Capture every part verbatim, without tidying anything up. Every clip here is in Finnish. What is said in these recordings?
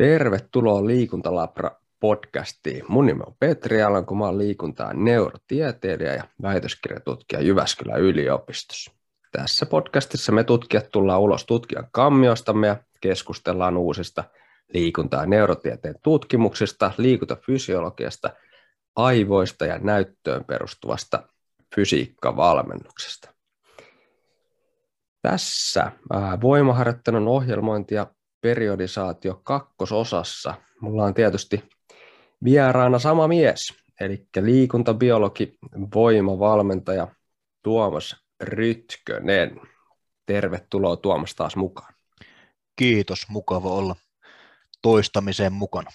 Tervetuloa Liikuntalabra-podcastiin. Mun nimi on Petri Alanko, mä oon liikuntaa neurotieteilijä ja väitöskirjatutkija Jyväskylän yliopistossa. Tässä podcastissa me tutkijat tullaan ulos tutkijan kammioistamme ja keskustellaan uusista liikuntaa neurotieteen tutkimuksista, liikuntafysiologiasta, aivoista ja näyttöön perustuvasta fysiikkavalmennuksesta. Tässä voimaharjoittelun ohjelmointi ja periodisaatio kakkososassa mulla on tietysti vieraana sama mies, eli liikuntabiologi, voimavalmentaja Tuomas Rytkönen. Tervetuloa Tuomas taas mukaan. Kiitos, mukava olla toistamiseen mukana.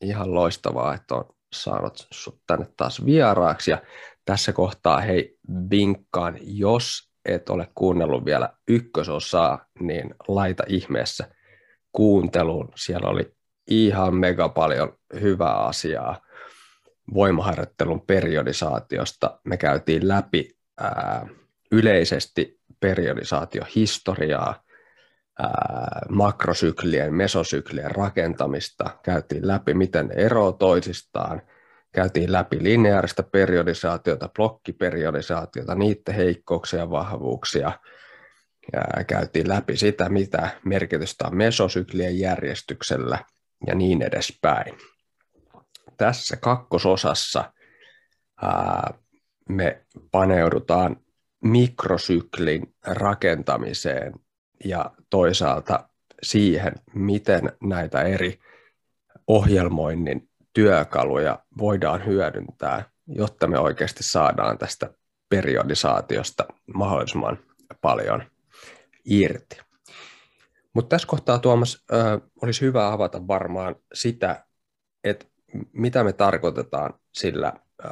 Ihan loistavaa, että on saanut sut tänne taas vieraaksi ja tässä kohtaa hei vinkkaan, jos et ole kuunnellut vielä ykkösosaa, niin laita ihmeessä kuunteluun. Siellä oli ihan mega paljon hyvää asiaa voimaharjoittelun periodisaatiosta. Me käytiin läpi ää, yleisesti periodisaatiohistoriaa, ää, makrosyklien, mesosyklien rakentamista. Käytiin läpi, miten ne eroavat toisistaan. Käytiin läpi lineaarista periodisaatiota, blokkiperiodisaatiota, niiden heikkouksia ja vahvuuksia. Ja käytiin läpi sitä, mitä merkitystä on mesosyklien järjestyksellä ja niin edespäin. Tässä kakkososassa ää, me paneudutaan mikrosyklin rakentamiseen ja toisaalta siihen, miten näitä eri ohjelmoinnin työkaluja voidaan hyödyntää, jotta me oikeasti saadaan tästä periodisaatiosta mahdollisimman paljon irti. Mutta tässä kohtaa, Tuomas, ö, olisi hyvä avata varmaan sitä, että mitä me tarkoitetaan sillä ö,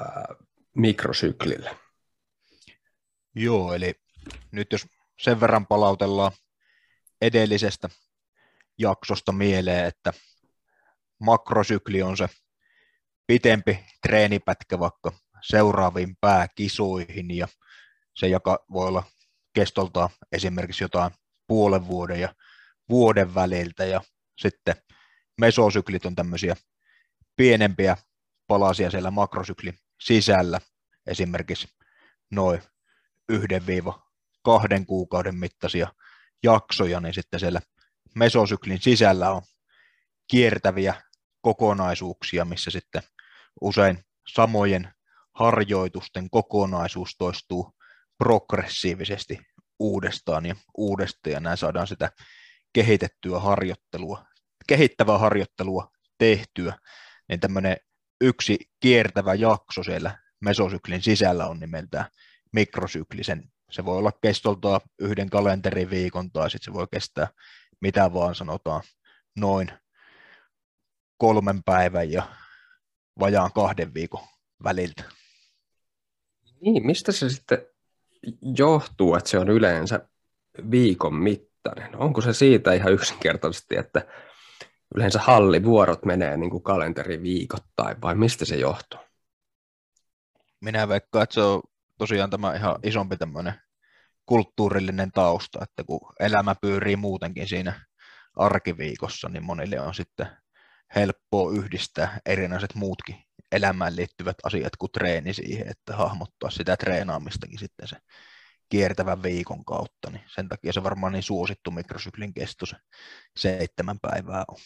mikrosyklillä. Joo, eli nyt jos sen verran palautellaan edellisestä jaksosta mieleen, että makrosykli on se pitempi treenipätkä vaikka seuraaviin pääkisoihin ja se joka voi olla kestoltaan esimerkiksi jotain puolen vuoden ja vuoden väliltä ja sitten mesosyklit on tämmöisiä pienempiä palasia siellä makrosyklin sisällä esimerkiksi noin yhden viiva kahden kuukauden mittaisia jaksoja, niin sitten siellä mesosyklin sisällä on kiertäviä kokonaisuuksia, missä sitten usein samojen harjoitusten kokonaisuus toistuu progressiivisesti uudestaan ja uudestaan, ja näin saadaan sitä kehitettyä harjoittelua, kehittävää harjoittelua tehtyä, niin tämmöinen yksi kiertävä jakso siellä mesosyklin sisällä on nimeltään mikrosyklisen. Se voi olla kestoltaan yhden kalenteriviikon, tai sitten se voi kestää mitä vaan, sanotaan noin kolmen päivän ja vajaan kahden viikon väliltä. Niin, mistä se sitten johtuu, että se on yleensä viikon mittainen? Onko se siitä ihan yksinkertaisesti, että yleensä hallivuorot menee niin kuin kalenteriviikoittain, vai mistä se johtuu? Minä veikkaan, että se on tosiaan tämä ihan isompi tämmöinen kulttuurillinen tausta, että kun elämä pyörii muutenkin siinä arkiviikossa, niin monille on sitten helppoa yhdistää erinäiset muutkin elämään liittyvät asiat kuin treeni siihen, että hahmottaa sitä treenaamistakin sitten se kiertävän viikon kautta. Niin sen takia se varmaan niin suosittu mikrosyklin kesto se seitsemän päivää on.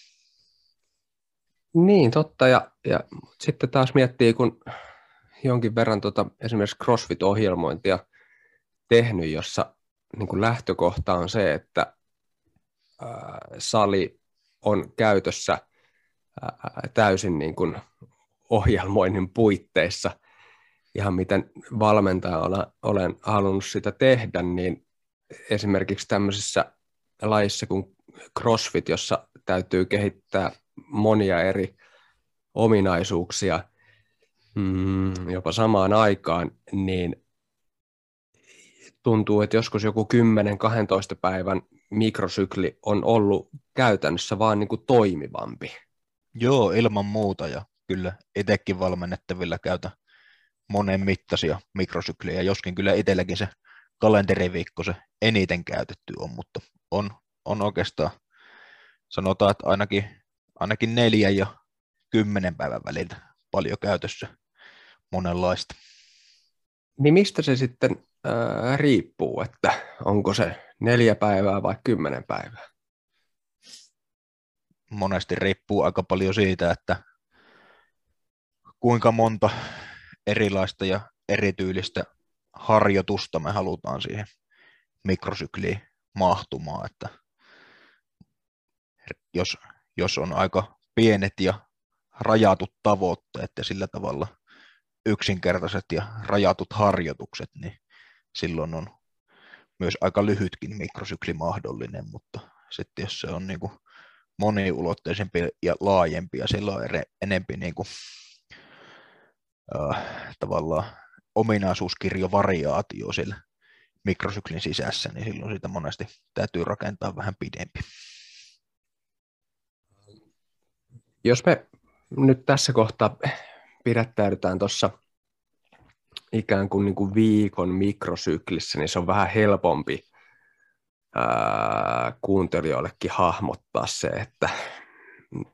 Niin, totta. Ja, ja sitten taas miettii, kun jonkin verran tuota, esimerkiksi CrossFit-ohjelmointia tehnyt, jossa niin kuin lähtökohta on se, että äh, sali on käytössä täysin niin kuin ohjelmoinnin puitteissa, ihan miten valmentajana olen halunnut sitä tehdä, niin esimerkiksi tämmöisessä lajissa kuin CrossFit, jossa täytyy kehittää monia eri ominaisuuksia jopa samaan aikaan, niin tuntuu, että joskus joku kymmenen–kahdentoista päivän mikrosykli on ollut käytännössä vaan niin kuin toimivampi. Joo, ilman muuta, ja kyllä itsekin valmennettavilla käytän monen mittaisia mikrosykliä, joskin kyllä itselläkin se kalenteriviikko se eniten käytetty on, mutta on, on oikeastaan, sanotaan, että ainakin ainakin neljän ja kymmenen päivän välillä paljon käytössä monenlaista. Niin mistä se sitten äh, riippuu, että onko se neljä päivää vai kymmenen päivää? Monesti riippuu aika paljon siitä, että kuinka monta erilaista ja erityylistä harjoitusta me halutaan siihen mikrosykliin mahtumaan. Että jos, jos on aika pienet ja rajatut tavoitteet ja sillä tavalla yksinkertaiset ja rajatut harjoitukset, niin silloin on myös aika lyhytkin mikrosykli mahdollinen, mutta sitten jos se on niin kuin moniulotteisempi ja laajempi ja siellä on enempi niin kuin, äh, tavallaan ominaisuuskirjovariaatio siellä mikrosyklin sisässä, niin silloin sitä monesti täytyy rakentaa vähän pidempi. Jos me nyt tässä kohtaa pidättäydytään tuossa ikään kuin, niin kuin viikon mikrosyklissä, niin se on vähän helpompi ää, kuuntelijoillekin hahmottaa se, että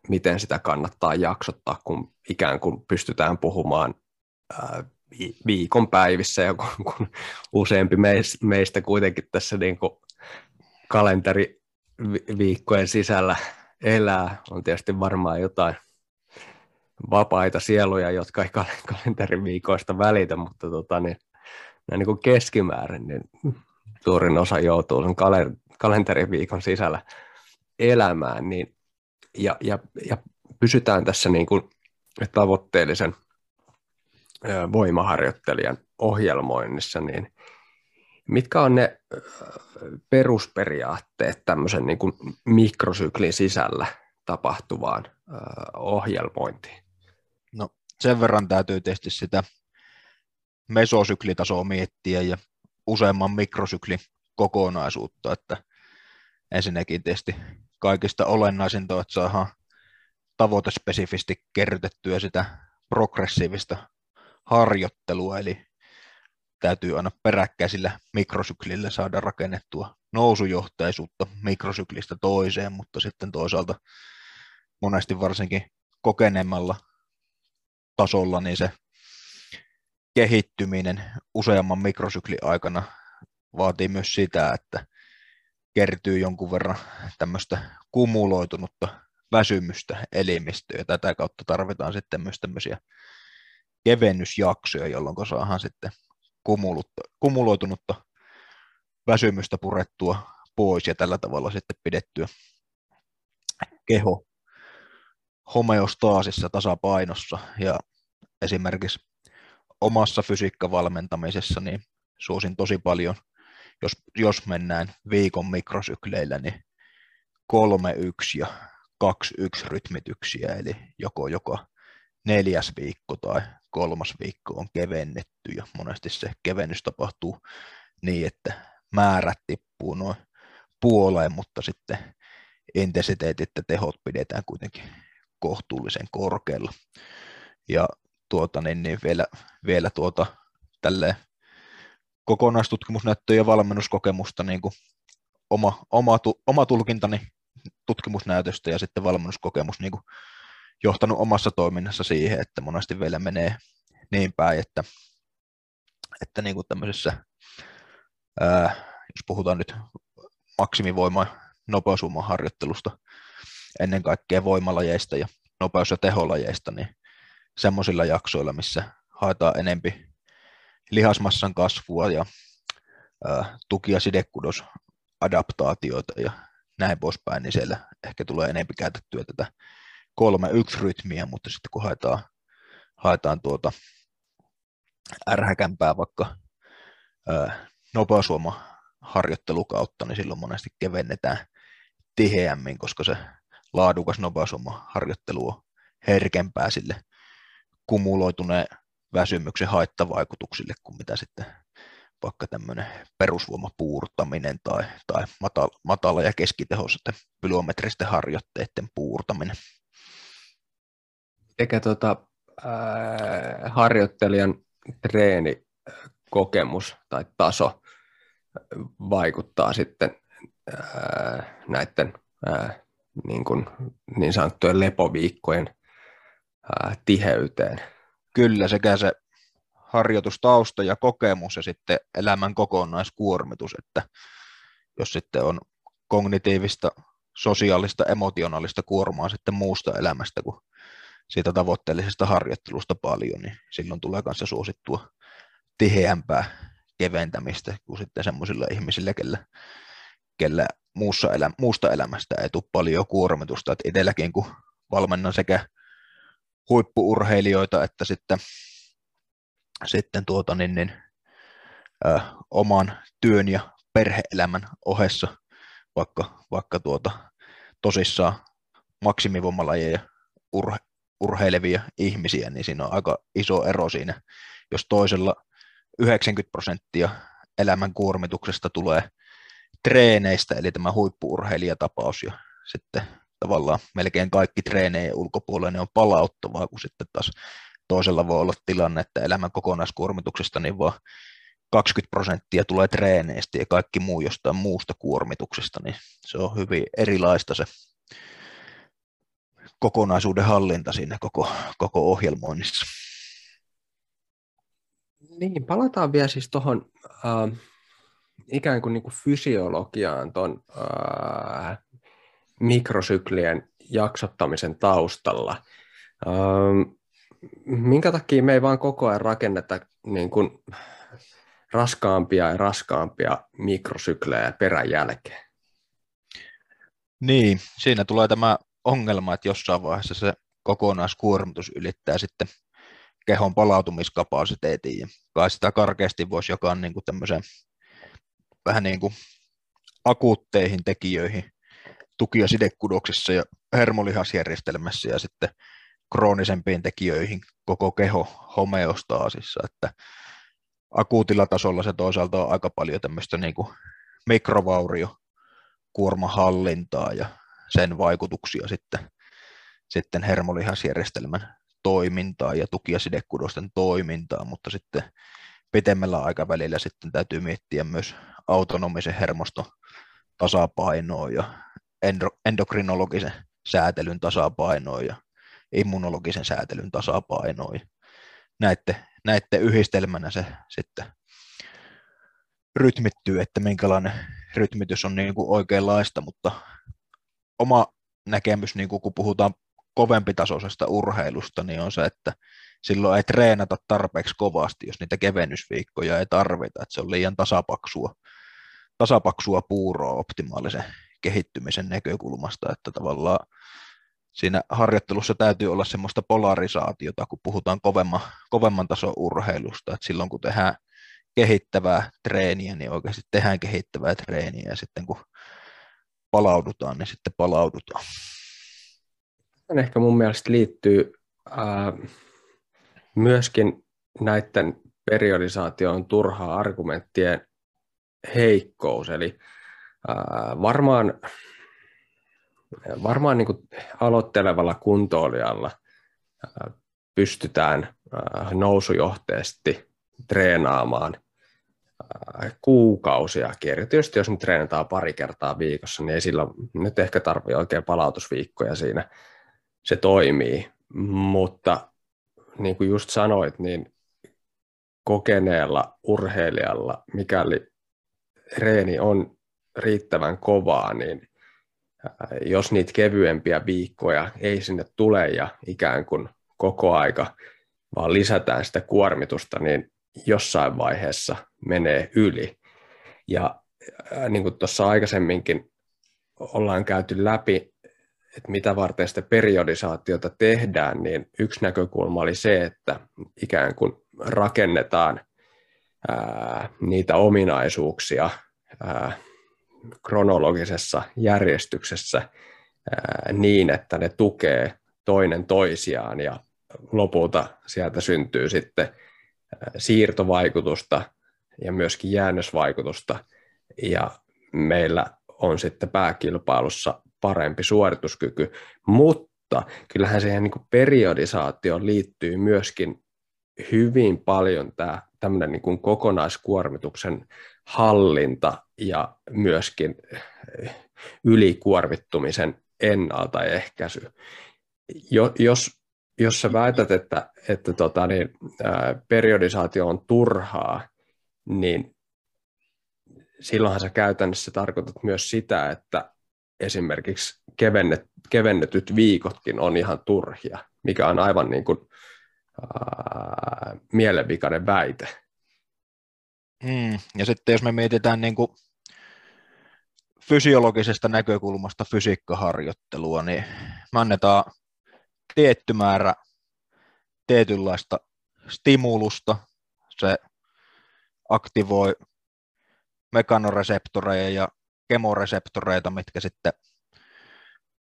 miten sitä kannattaa jaksottaa, kun ikään kuin pystytään puhumaan ää, viikon päivissä, ja kun, kun useampi meistä kuitenkin tässä niin kuin kalenteriviikkojen sisällä elää, on tietysti varmaan jotain vapaita sieluja, jotka ei kalenteriviikoista välitä, mutta tota, niin, näin niin kuin keskimäärin niin suurin osa joutuu sen kalenteriviikon sisällä elämään, niin, ja, ja, ja pysytään tässä niin kuin tavoitteellisen voimaharjoittelijan ohjelmoinnissa, niin mitkä on ne perusperiaatteet tämmöisen niin kuin mikrosyklin sisällä tapahtuvaan ohjelmointiin? No sen verran täytyy tietysti sitä mesosyklitasoa miettiä ja useamman mikrosyklin kokonaisuutta, että ensinnäkin tietysti kaikista olennaisinta on, että saadaan tavoitespesifisti kerrytettyä sitä progressiivista harjoittelua, eli täytyy aina peräkkäisillä mikrosyklillä saada rakennettua nousujohteisuutta mikrosyklistä toiseen, mutta sitten toisaalta monesti varsinkin kokeneemmalla tasolla niin se kehittyminen useamman mikrosyklin aikana vaatii myös sitä, että kertyy jonkun verran tämmöistä kumuloitunutta väsymystä elimistöön, ja tätä kautta tarvitaan sitten myös tämmöisiä kevennysjaksoja, jolloin saadaan sitten kumuloitunutta väsymystä purettua pois ja tällä tavalla sitten pidettyä keho homeostaasissa, tasapainossa. Ja esimerkiksi omassa fysiikkavalmentamisessa niin suosin tosi paljon, jos, jos mennään viikon mikrosykleillä, niin kolme yksi ja kaksi yksi rytmityksiä, eli joko joka neljäs viikko tai kolmas viikko on kevennetty, ja monesti se kevennys tapahtuu niin, että määrät tippuu noin puoleen, mutta sitten intensiteetit ja tehot pidetään kuitenkin kohtuullisen korkealla. Ja tuota, niin, niin vielä, vielä tuota, tälle kokonaistutkimusnäyttöä ja valmennuskokemusta, niin kuin oma, oma, oma tulkintani tutkimusnäytöstä ja sitten valmennuskokemus niin kuin johtanut omassa toiminnassa siihen, että monesti vielä menee niin päin, että, että niin kuin tämmöisessä, ää, jos puhutaan nyt maksimivoima- nopeusvoiman harjoittelusta, ennen kaikkea voimalajeista ja nopeus- ja teholajeista, niin semmoisilla jaksoilla, missä haetaan enempi lihasmassan kasvua ja ää, tuki- ja sidekudosadaptaatioita ja näin poispäin, niin siellä ehkä tulee enempi käytettyä tätä kolme yksi rytmiä, mutta sitten kun haetaan, haetaan tuota ärhäkämpää vaikka nopeusvoimaharjoittelukautta, niin silloin monesti kevennetään tiheämmin, koska se laadukas nopeusvoimaharjoittelu on herkempää sille kumuloituneen väsymyksen haittavaikutuksille kuin mitä sitten vaikka tämmöinen perusvoimapuurtaminen tai, tai matala, matala- ja keskitehoisten plyometristen harjoitteiden puurtaminen. Eikä tuota, äh, harjoittelijan treenikokemus tai taso vaikuttaa sitten äh, näiden äh, niin kuin niin sanottujen lepoviikkojen ää, tiheyteen. Kyllä, sekä se harjoitustausta ja kokemus ja sitten elämän kokonaiskuormitus, että jos sitten on kognitiivista, sosiaalista, emotionaalista kuormaa sitten muusta elämästä kuin siitä tavoitteellisesta harjoittelusta paljon, niin silloin tulee kanssa suosittua tiheämpää keventämistä kuin sitten semmoisilla ihmisillä, kellä, kellä muussa elä, muusta elämästä ei tule paljon kuormitusta. Et itselläkin kun valmennan sekä huippu-urheilijoita että sitten, sitten tuota niin, niin, ö, oman työn ja perhe-elämän ohessa, vaikka, vaikka tuota, tosissaan maksimivoimalajeja urhe, urheilevia ihmisiä, niin siinä on aika iso ero siinä, jos toisella yhdeksänkymmentä prosenttia elämän kuormituksesta tulee treeneistä, eli tämä huippu-urheilijatapaus, ja sitten tavallaan melkein kaikki treenejä ulkopuolella ne on palauttavaa, kun sitten taas toisella voi olla tilanne, että elämän kokonaiskuormituksesta niin vaan kaksikymmentä prosenttia tulee treeneistä ja kaikki muu jostain muusta kuormituksesta, niin se on hyvin erilaista se kokonaisuuden hallinta siinä koko, koko ohjelmoinnissa. Niin, palataan vielä siis tuohon äh, ikään kuin, niin kuin fysiologiaan tuon äh, mikrosyklien jaksottamisen taustalla. Ähm, minkä takia me ei vaan koko ajan rakenneta niin kuin raskaampia ja raskaampia mikrosyklejä perän jälkeen? Niin, siinä tulee tämä ongelma, että jossain vaiheessa se kokonaiskuormitus ylittää sitten kehon palautumiskapasiteetin, ja kai sitä karkeasti voisi jakaa niin kuin tämmöiseen vähän niin kuin akuutteihin tekijöihin tuki- ja sidekudoksissa ja hermolihasjärjestelmässä ja sitten kroonisempiin tekijöihin koko keho homeostaasissa, että akuutilla tasolla se toisaalta on aika paljon tämmöistä niin kuin mikrovaurio-kuormahallintaa ja sen vaikutuksia sitten, sitten hermolihasjärjestelmän toimintaa ja tuki- ja sidekudosten toimintaa, mutta sitten pitemmällä aikavälillä sitten täytyy miettiä myös autonomisen hermoston tasapainoa ja endokrinologisen säätelyn tasapainoa ja immunologisen säätelyn tasapainoa. Näitte, näitte yhdistelmänä se sitten rytmittyy, että minkälainen rytmitys on niin kuin oikeanlaista, mutta oma näkemys, niin kuin kun puhutaan kovempitasoisesta urheilusta, niin on se, että silloin ei treenata tarpeeksi kovasti, jos niitä kevennysviikkoja ei tarvita, että se on liian tasapaksua, tasapaksua puuroa optimaalisen kehittymisen näkökulmasta, että tavallaan siinä harjoittelussa täytyy olla semmoista polarisaatiota, kun puhutaan kovemman, kovemman tason urheilusta, että silloin kun tehdään kehittävää treeniä, niin oikeasti tehdään kehittävää treeniä, ja sitten kun palaudutaan, niin sitten palaudutaan. Tämä ehkä mun mielestä liittyy ää, myöskin näiden periodisaation turhaa argumenttien heikkous. Eli ää, varmaan, varmaan niin kuin aloittelevalla kuntoilijalla ää, pystytään ää, nousujohteisesti treenaamaan ää, kuukausia kerran. Tietysti jos nyt treenataan pari kertaa viikossa, niin ei sillä nyt ehkä tarvitse oikein palautusviikkoja siinä. Se toimii, mutta niin kuin just sanoit, niin kokeneella urheilijalla, mikäli reeni on riittävän kovaa, niin jos niitä kevyempiä viikkoja ei sinne tule ja ikään kuin koko aika vaan lisätään sitä kuormitusta, niin jossain vaiheessa menee yli. Ja niin kuin tuossa aikaisemminkin ollaan käyty läpi, että mitä varten sitä periodisaatiota tehdään, niin yksi näkökulma oli se, että ikään kuin rakennetaan ää, niitä ominaisuuksia ää, kronologisessa järjestyksessä ää, niin, että ne tukee toinen toisiaan ja lopulta sieltä syntyy sitten ää, siirtovaikutusta ja myöskin jäännösvaikutusta ja meillä on sitten pääkilpailussa parempi suorituskyky, mutta kyllähän siihen niin kuin periodisaatioon liittyy myöskin hyvin paljon tämä tämmöinen niin kuin kokonaiskuormituksen hallinta ja myöskin ylikuormittumisen ennaltaehkäisy. Jo, jos, jos sä väität, että, että tota, niin, ää, periodisaatio on turhaa, niin silloinhan sä käytännössä tarkoitat myös sitä, että esimerkiksi kevennet, kevennetyt viikotkin on ihan turhia, mikä on aivan niin kuin, ää, mielenvikainen väite. Mm, ja sitten jos me mietitään niin kuin fysiologisesta näkökulmasta fysiikkaharjoittelua, niin me annetaan tietty määrä tietynlaista stimulusta. Se aktivoi mekanoreseptoreja ja kemoreseptoreita, mitkä sitten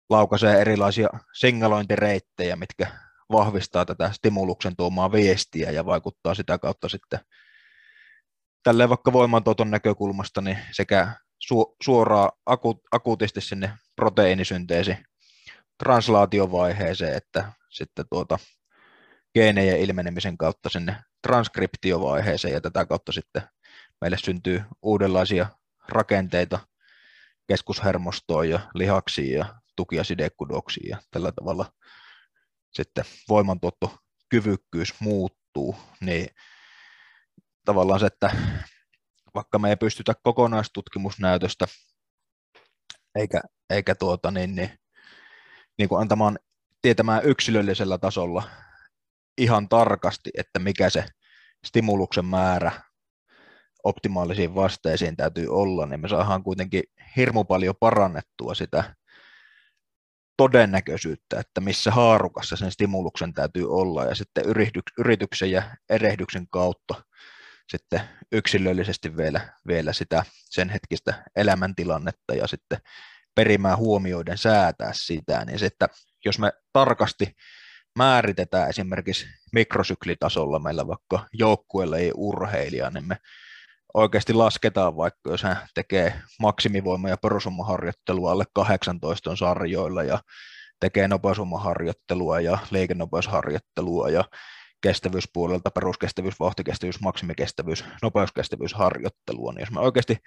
laukaisee erilaisia signalointireittejä, mitkä vahvistaa tätä stimuluksen tuomaa viestiä ja vaikuttaa sitä kautta sitten tälleen vaikka voimantuoton näkökulmasta niin sekä su- suoraan aku- akuutisti sinne proteiinisynteesi translaatiovaiheeseen, että sitten tuota geenejen ilmenemisen kautta sinne transkriptiovaiheeseen, ja tätä kautta sitten meille syntyy uudenlaisia rakenteita keskushermostoon ja lihaksiin ja tuki- ja sidekudoksiin, ja tällä tavalla sitten voimantuottokyvykkyys muuttuu, niin tavallaan se, että vaikka me ei pystytä kokonaistutkimusnäytöstä eikä, eikä tuota, niin, niin, niin kuin antamaan tietämään yksilöllisellä tasolla ihan tarkasti, että mikä se stimuluksen määrä optimaalisiin vasteisiin täytyy olla, niin me saadaan kuitenkin hirmu paljon parannettua sitä todennäköisyyttä, että missä haarukassa sen stimuluksen täytyy olla, ja sitten yrityksen ja erehdyksen kautta sitten yksilöllisesti vielä, vielä sitä sen hetkistä elämäntilannetta ja sitten perimää huomioiden säätää sitä, niin se, että jos me tarkasti määritetään esimerkiksi mikrosyklitasolla meillä vaikka joukkueella ei urheilija, niin me oikeasti lasketaan vaikka, jos hän tekee maksimivoima- ja perusvoimaharjoittelua alle kahdeksantoista sarjoilla ja tekee nopeusvoimaharjoittelua ja liikenopeusharjoittelua ja kestävyyspuolelta peruskestävyys, vauhtikestävyys, maksimikestävyys, nopeuskestävyysharjoittelua, niin jos me oikeasti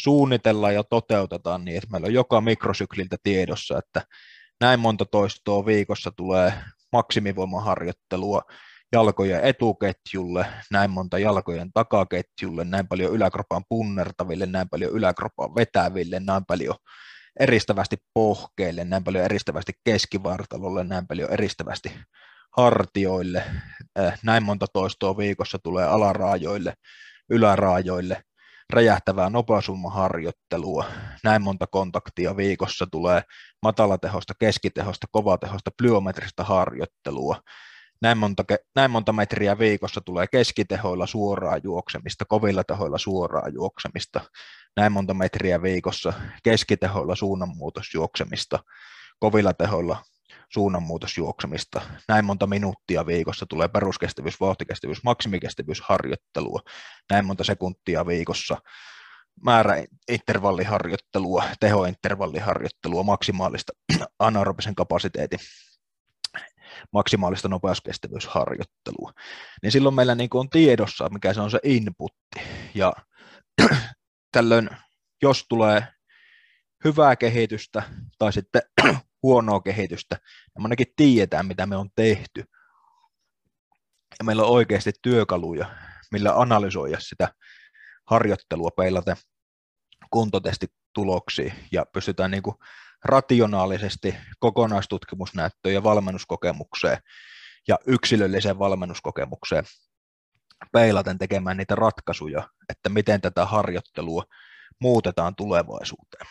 suunnitellaan ja toteutetaan niin, että meillä on joka mikrosykliltä tiedossa, että näin monta toistoa viikossa tulee maksimivoimaharjoittelua jalkojen etuketjulle, näin monta jalkojen takaketjulle, näin paljon yläkropaan punnertaville, näin paljon yläkropaan vetäville, näin paljon eristävästi pohkeille, näin paljon eristävästi keskivartalolle, näin paljon eristävästi hartioille, näin monta toistoa viikossa tulee alaraajoille, yläraajoille, räjähtävää nopeusvoimaharjoittelua, näin monta kontaktia viikossa tulee matalatehosta, keskitehosta, kovatehosta, plyometristä harjoittelua, näin monta, näin monta metriä viikossa tulee keskitehoilla suoraa juoksemista, kovilla tehoilla suoraa juoksemista, näin monta metriä viikossa keskitehoilla suunnanmuutosjuoksemista, kovilla tehoilla suunnanmuutosjuoksemista, näin monta minuuttia viikossa tulee peruskestävyys, vauhtikestävyys, maksimikestävyysharjoittelua, näin monta sekuntia viikossa määräintervalliharjoittelua, tehointervalliharjoittelua, maksimaalista anaerobisen kapasiteetin, maksimaalista nopeuskestävyysharjoittelua, niin silloin meillä niin kuin on tiedossa, mikä se on se inputti, ja tällöin jos tulee hyvää kehitystä tai sitten huonoa kehitystä, niin ainakin tiedetään, mitä me on tehty, ja meillä on oikeasti työkaluja, millä analysoida sitä harjoittelua peilaten kuntotestituloksiin, ja pystytään niin kuin rationaalisesti kokonaistutkimusnäyttöön ja valmennuskokemukseen ja yksilölliseen valmennuskokemukseen peilaten tekemään niitä ratkaisuja, että miten tätä harjoittelua muutetaan tulevaisuuteen.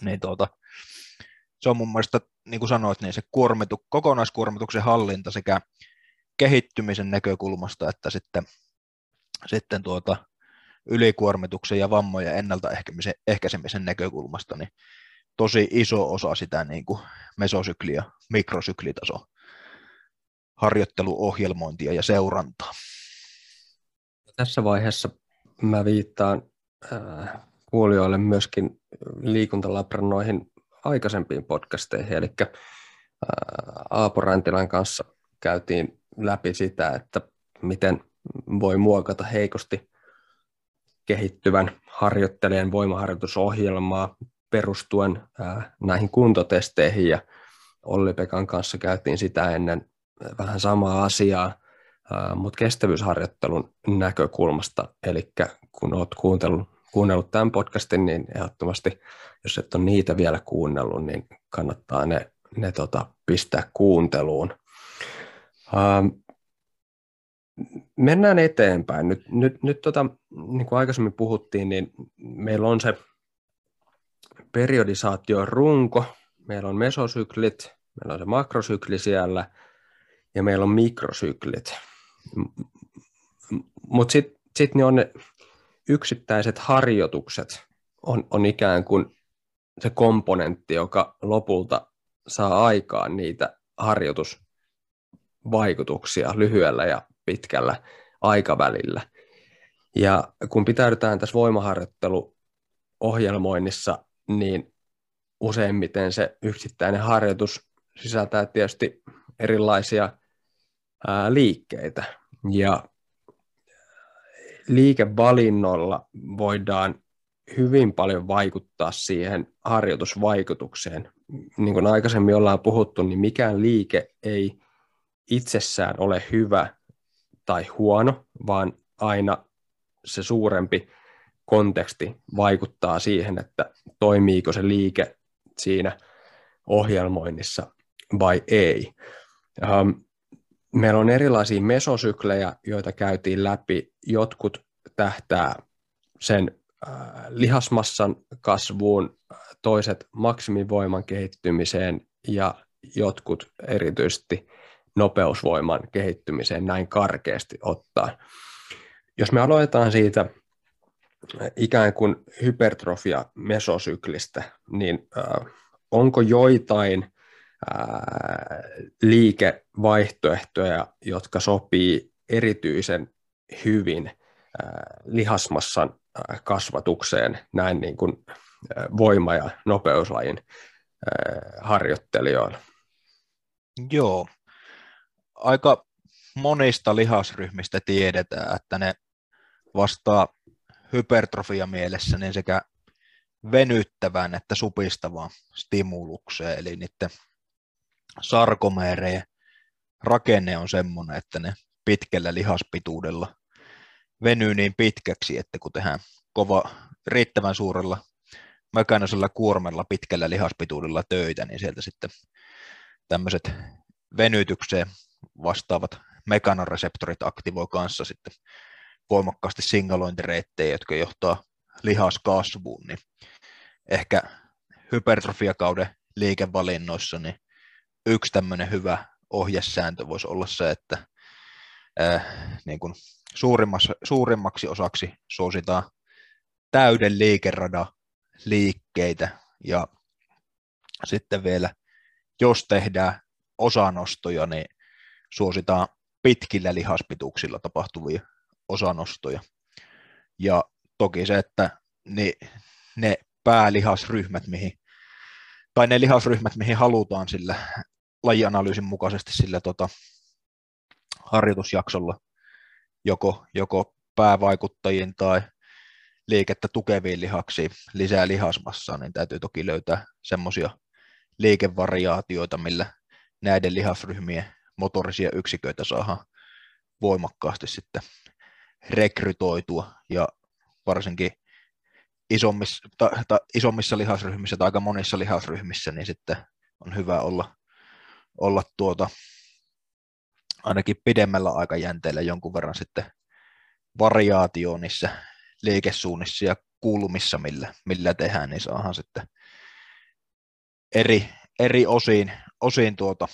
Niin tuota, se on mun mielestä, niin kuin sanoit, niin se kuormitu, kokonaiskuormituksen hallinta sekä kehittymisen näkökulmasta että sitten, sitten tuota, ylikuormituksen ja vammojen ennaltaehkäisemisen näkökulmasta, niin tosi iso osa sitä niin kuin mesosykli- ja mikrosyklitason harjoitteluohjelmointia ja seurantaa. Tässä vaiheessa mä viittaan äh, kuulijoille myöskin Liikuntalabran noihin aikaisempiin podcasteihin, eli äh, Aapo Räntilän kanssa käytiin läpi sitä, että miten voi muokata heikosti kehittyvän harjoittelijan voimaharjoitusohjelmaa perustuen näihin kuntotesteihin, ja Olli-Pekan kanssa käytiin sitä ennen vähän samaa asiaa, mutta kestävyysharjoittelun näkökulmasta. Eli kun olet kuunnellut, kuunnellut tämän podcastin, niin ehdottomasti, jos et ole niitä vielä kuunnellut, niin kannattaa ne, ne tota, pistää kuunteluun. Ähm, mennään eteenpäin. Nyt, nyt, nyt tota, niin kuin aikaisemmin puhuttiin, niin meillä on se periodisaation runko, meillä on mesosyklit, meillä on se makrosykli siellä, ja meillä on mikrosyklit. Mutta sitten sit ne on ne yksittäiset harjoitukset, on, on ikään kuin se komponentti, joka lopulta saa aikaan niitä harjoitusvaikutuksia lyhyellä ja pitkällä aikavälillä. Ja kun pitäydytään tässä voimaharjoitteluohjelmoinnissa, niin useimmiten se yksittäinen harjoitus sisältää tietysti erilaisia liikkeitä, ja liikevalinnoilla voidaan hyvin paljon vaikuttaa siihen harjoitusvaikutukseen. Niin kuin aikaisemmin ollaan puhuttu, niin mikään liike ei itsessään ole hyvä tai huono, vaan aina se suurempi konteksti vaikuttaa siihen, että toimiiko se liike siinä ohjelmoinnissa vai ei. Ähm, meillä on erilaisia mesosyklejä, joita käytiin läpi. Jotkut tähtää sen äh, lihasmassan kasvuun, toiset maksimivoiman kehittymiseen ja jotkut erityisesti nopeusvoiman kehittymiseen, näin karkeasti ottaa. Jos me aloitetaan siitä ikään kuin hypertrofia mesosyklistä, niin äh, onko joitain liikevaihtoehtoja, jotka sopii erityisen hyvin lihasmassan kasvatukseen näin niin kuin voima- ja nopeuslajin harjoittelijoilla? Joo, aika monista lihasryhmistä tiedetään, että ne vastaa hypertrofia mielessä niin sekä venyttävään että supistavaan stimulukseen, eli niiden sarkomeereen rakenne on semmoinen, että ne pitkällä lihaspituudella venyy niin pitkäksi, että kun tehdään kova, riittävän suurella mekanisella kuormella pitkällä lihaspituudella töitä, niin sieltä sitten tämmöiset venytykseen vastaavat mekanoreseptorit aktivoi kanssa sitten voimakkaasti signalointireittejä, jotka johtaa lihaskasvuun, niin ehkä hypertrofiakauden liikevalinnoissa niin yksi tämmöinen hyvä ohjesääntö voisi olla se, että äh, niin kuin suurimmaksi osaksi suositaan täyden liikeradan liikkeitä, ja sitten vielä, jos tehdään osanostoja, niin suositaan pitkillä lihaspituuksilla tapahtuvia osanostoja. Ja toki se, että ne, ne päälihasryhmät, mihin tai ne lihasryhmät, mihin halutaan sillä lajianalyysin mukaisesti sillä tota, harjoitusjaksolla joko, joko päävaikuttajiin tai liikettä tukeviin lihaksiin lisää lihasmassaa, niin täytyy toki löytää semmoisia liikevariaatioita, millä näiden lihasryhmien motorisia yksiköitä saadaan voimakkaasti sitten rekrytoitua, ja varsinkin Isommissa, ta, ta, isommissa lihasryhmissä tai aika monissa lihasryhmissä, niin sitten on hyvä olla, olla tuota, ainakin pidemmällä aikajänteellä jonkun verran sitten variaatio niissä liikesuunnissa ja kulmissa, millä, millä tehdään, niin saadaan sitten eri, eri osiin, osiin tuota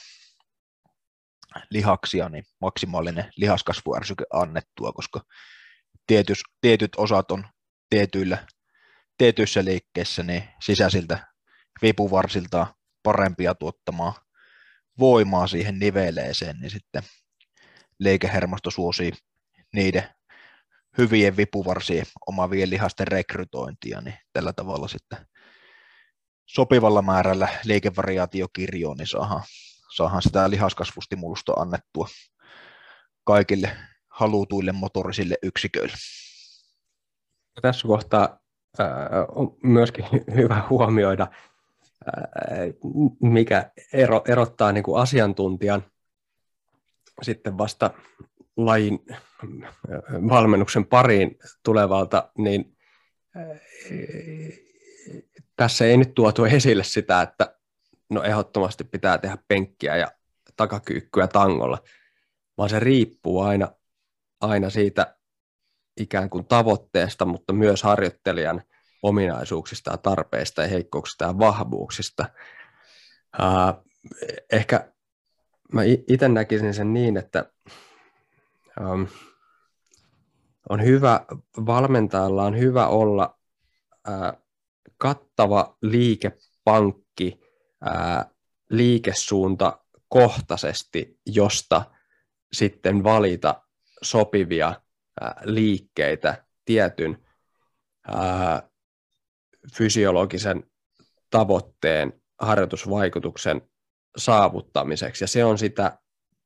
lihaksia, niin maksimaalinen lihaskasvuärsyke annettua, koska tietyt, tietyt osat on tietyillä tietyissä liikkeissä niin sisäisiltä vipuvarsiltaan parempia tuottamaan voimaa siihen niveleeseen, niin sitten liikehermosto suosii niiden hyvien vipuvarsien omaavien lihasten rekrytointia, niin tällä tavalla sitten sopivalla määrällä liikevariaatiokirjoon niin saadaan, saadaan sitä lihaskasvustimulusta annettua kaikille halutuille motorisille yksiköille. tässä kohtaa on myöskin hyvä huomioida, mikä ero, erottaa niin kuin asiantuntijan sitten vasta lajin valmennuksen pariin tulevalta, niin tässä ei nyt tuotu esille sitä, että no ehdottomasti pitää tehdä penkkiä ja takakyykkyä tangolla, vaan se riippuu aina, aina siitä ikään kuin tavoitteesta, mutta myös harjoittelijan ominaisuuksista ja tarpeista ja heikkouksista ja vahvuuksista. Uh, ehkä mä itse näkisin sen niin, että um, on hyvä, valmentajalla on hyvä olla uh, kattava liikepankki uh, liikesuunta kohtaisesti, josta sitten valita sopivia uh, liikkeitä tietyn uh, fysiologisen tavoitteen harjoitusvaikutuksen saavuttamiseksi, ja se on sitä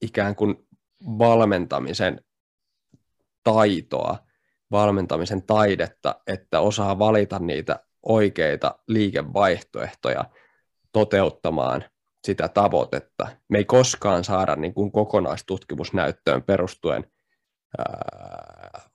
ikään kuin valmentamisen taitoa, valmentamisen taidetta, että osaa valita niitä oikeita liikevaihtoehtoja toteuttamaan sitä tavoitetta. Me ei koskaan saada niin kuin kokonaistutkimusnäyttöön perustuen ää,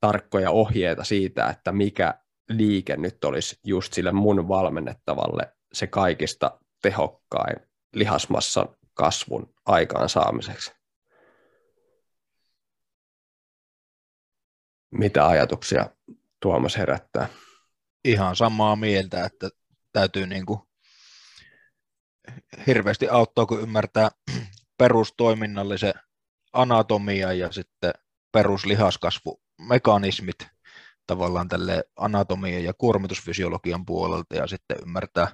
tarkkoja ohjeita siitä, että mikä liike nyt olisi just sille mun valmennettavalle se kaikista tehokkain lihasmassan kasvun aikaansaamiseksi. Mitä ajatuksia Tuomas herättää? Ihan samaa mieltä, että täytyy niin kuin hirveästi auttaa, kun ymmärtää perustoiminnallisen anatomian ja sitten peruslihaskasvumekanismit tavallaan tälle anatomian ja kuormitusfysiologian puolelta, ja sitten ymmärtää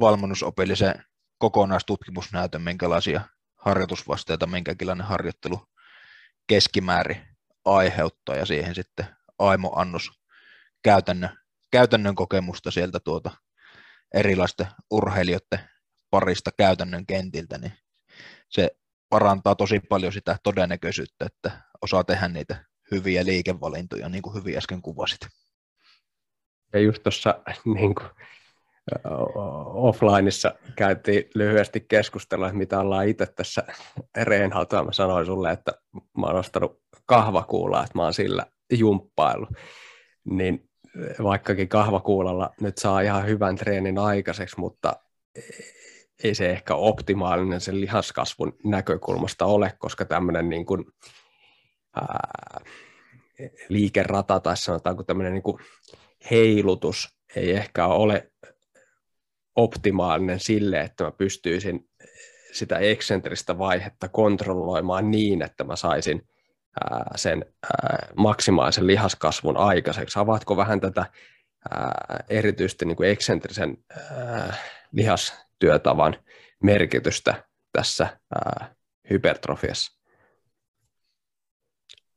valmennusopillisen kokonaistutkimusnäytön, minkälaisia harjoitusvasteita minkäkinlainen harjoittelu keskimäärin aiheuttaa, ja siihen sitten aimoannos käytännön, käytännön kokemusta sieltä tuota erilaisten urheilijoiden parista käytännön kentiltä, niin se parantaa tosi paljon sitä todennäköisyyttä, että osaa tehdä niitä hyviä liikevalintoja, niin kuin hyvin äsken kuvasit. Ja just tuossa niin kuin offlineissa käytiin lyhyesti keskustelua, että mitä ollaan itse tässä reenhaltoa. Mä sanoin sulle, että mä oon ostanut kahvakuulaa, että mä oon sillä jumppaillut. Niin vaikkakin kahvakuulalla nyt saa ihan hyvän treenin aikaiseksi, mutta ei se ehkä optimaalinen sen lihaskasvun näkökulmasta ole, koska tämmöinen niin kuin Ää, liikerata tai sanotaanko tämmöinen niin kuin heilutus ei ehkä ole optimaalinen sille, että mä pystyisin sitä eksentristä vaihetta kontrolloimaan niin, että mä saisin ää, sen ää, maksimaalisen lihaskasvun aikaiseksi. Avaatko vähän tätä ää, erityisesti niin kuin eksentrisen ää, lihastyötavan merkitystä tässä ää, hypertrofiassa?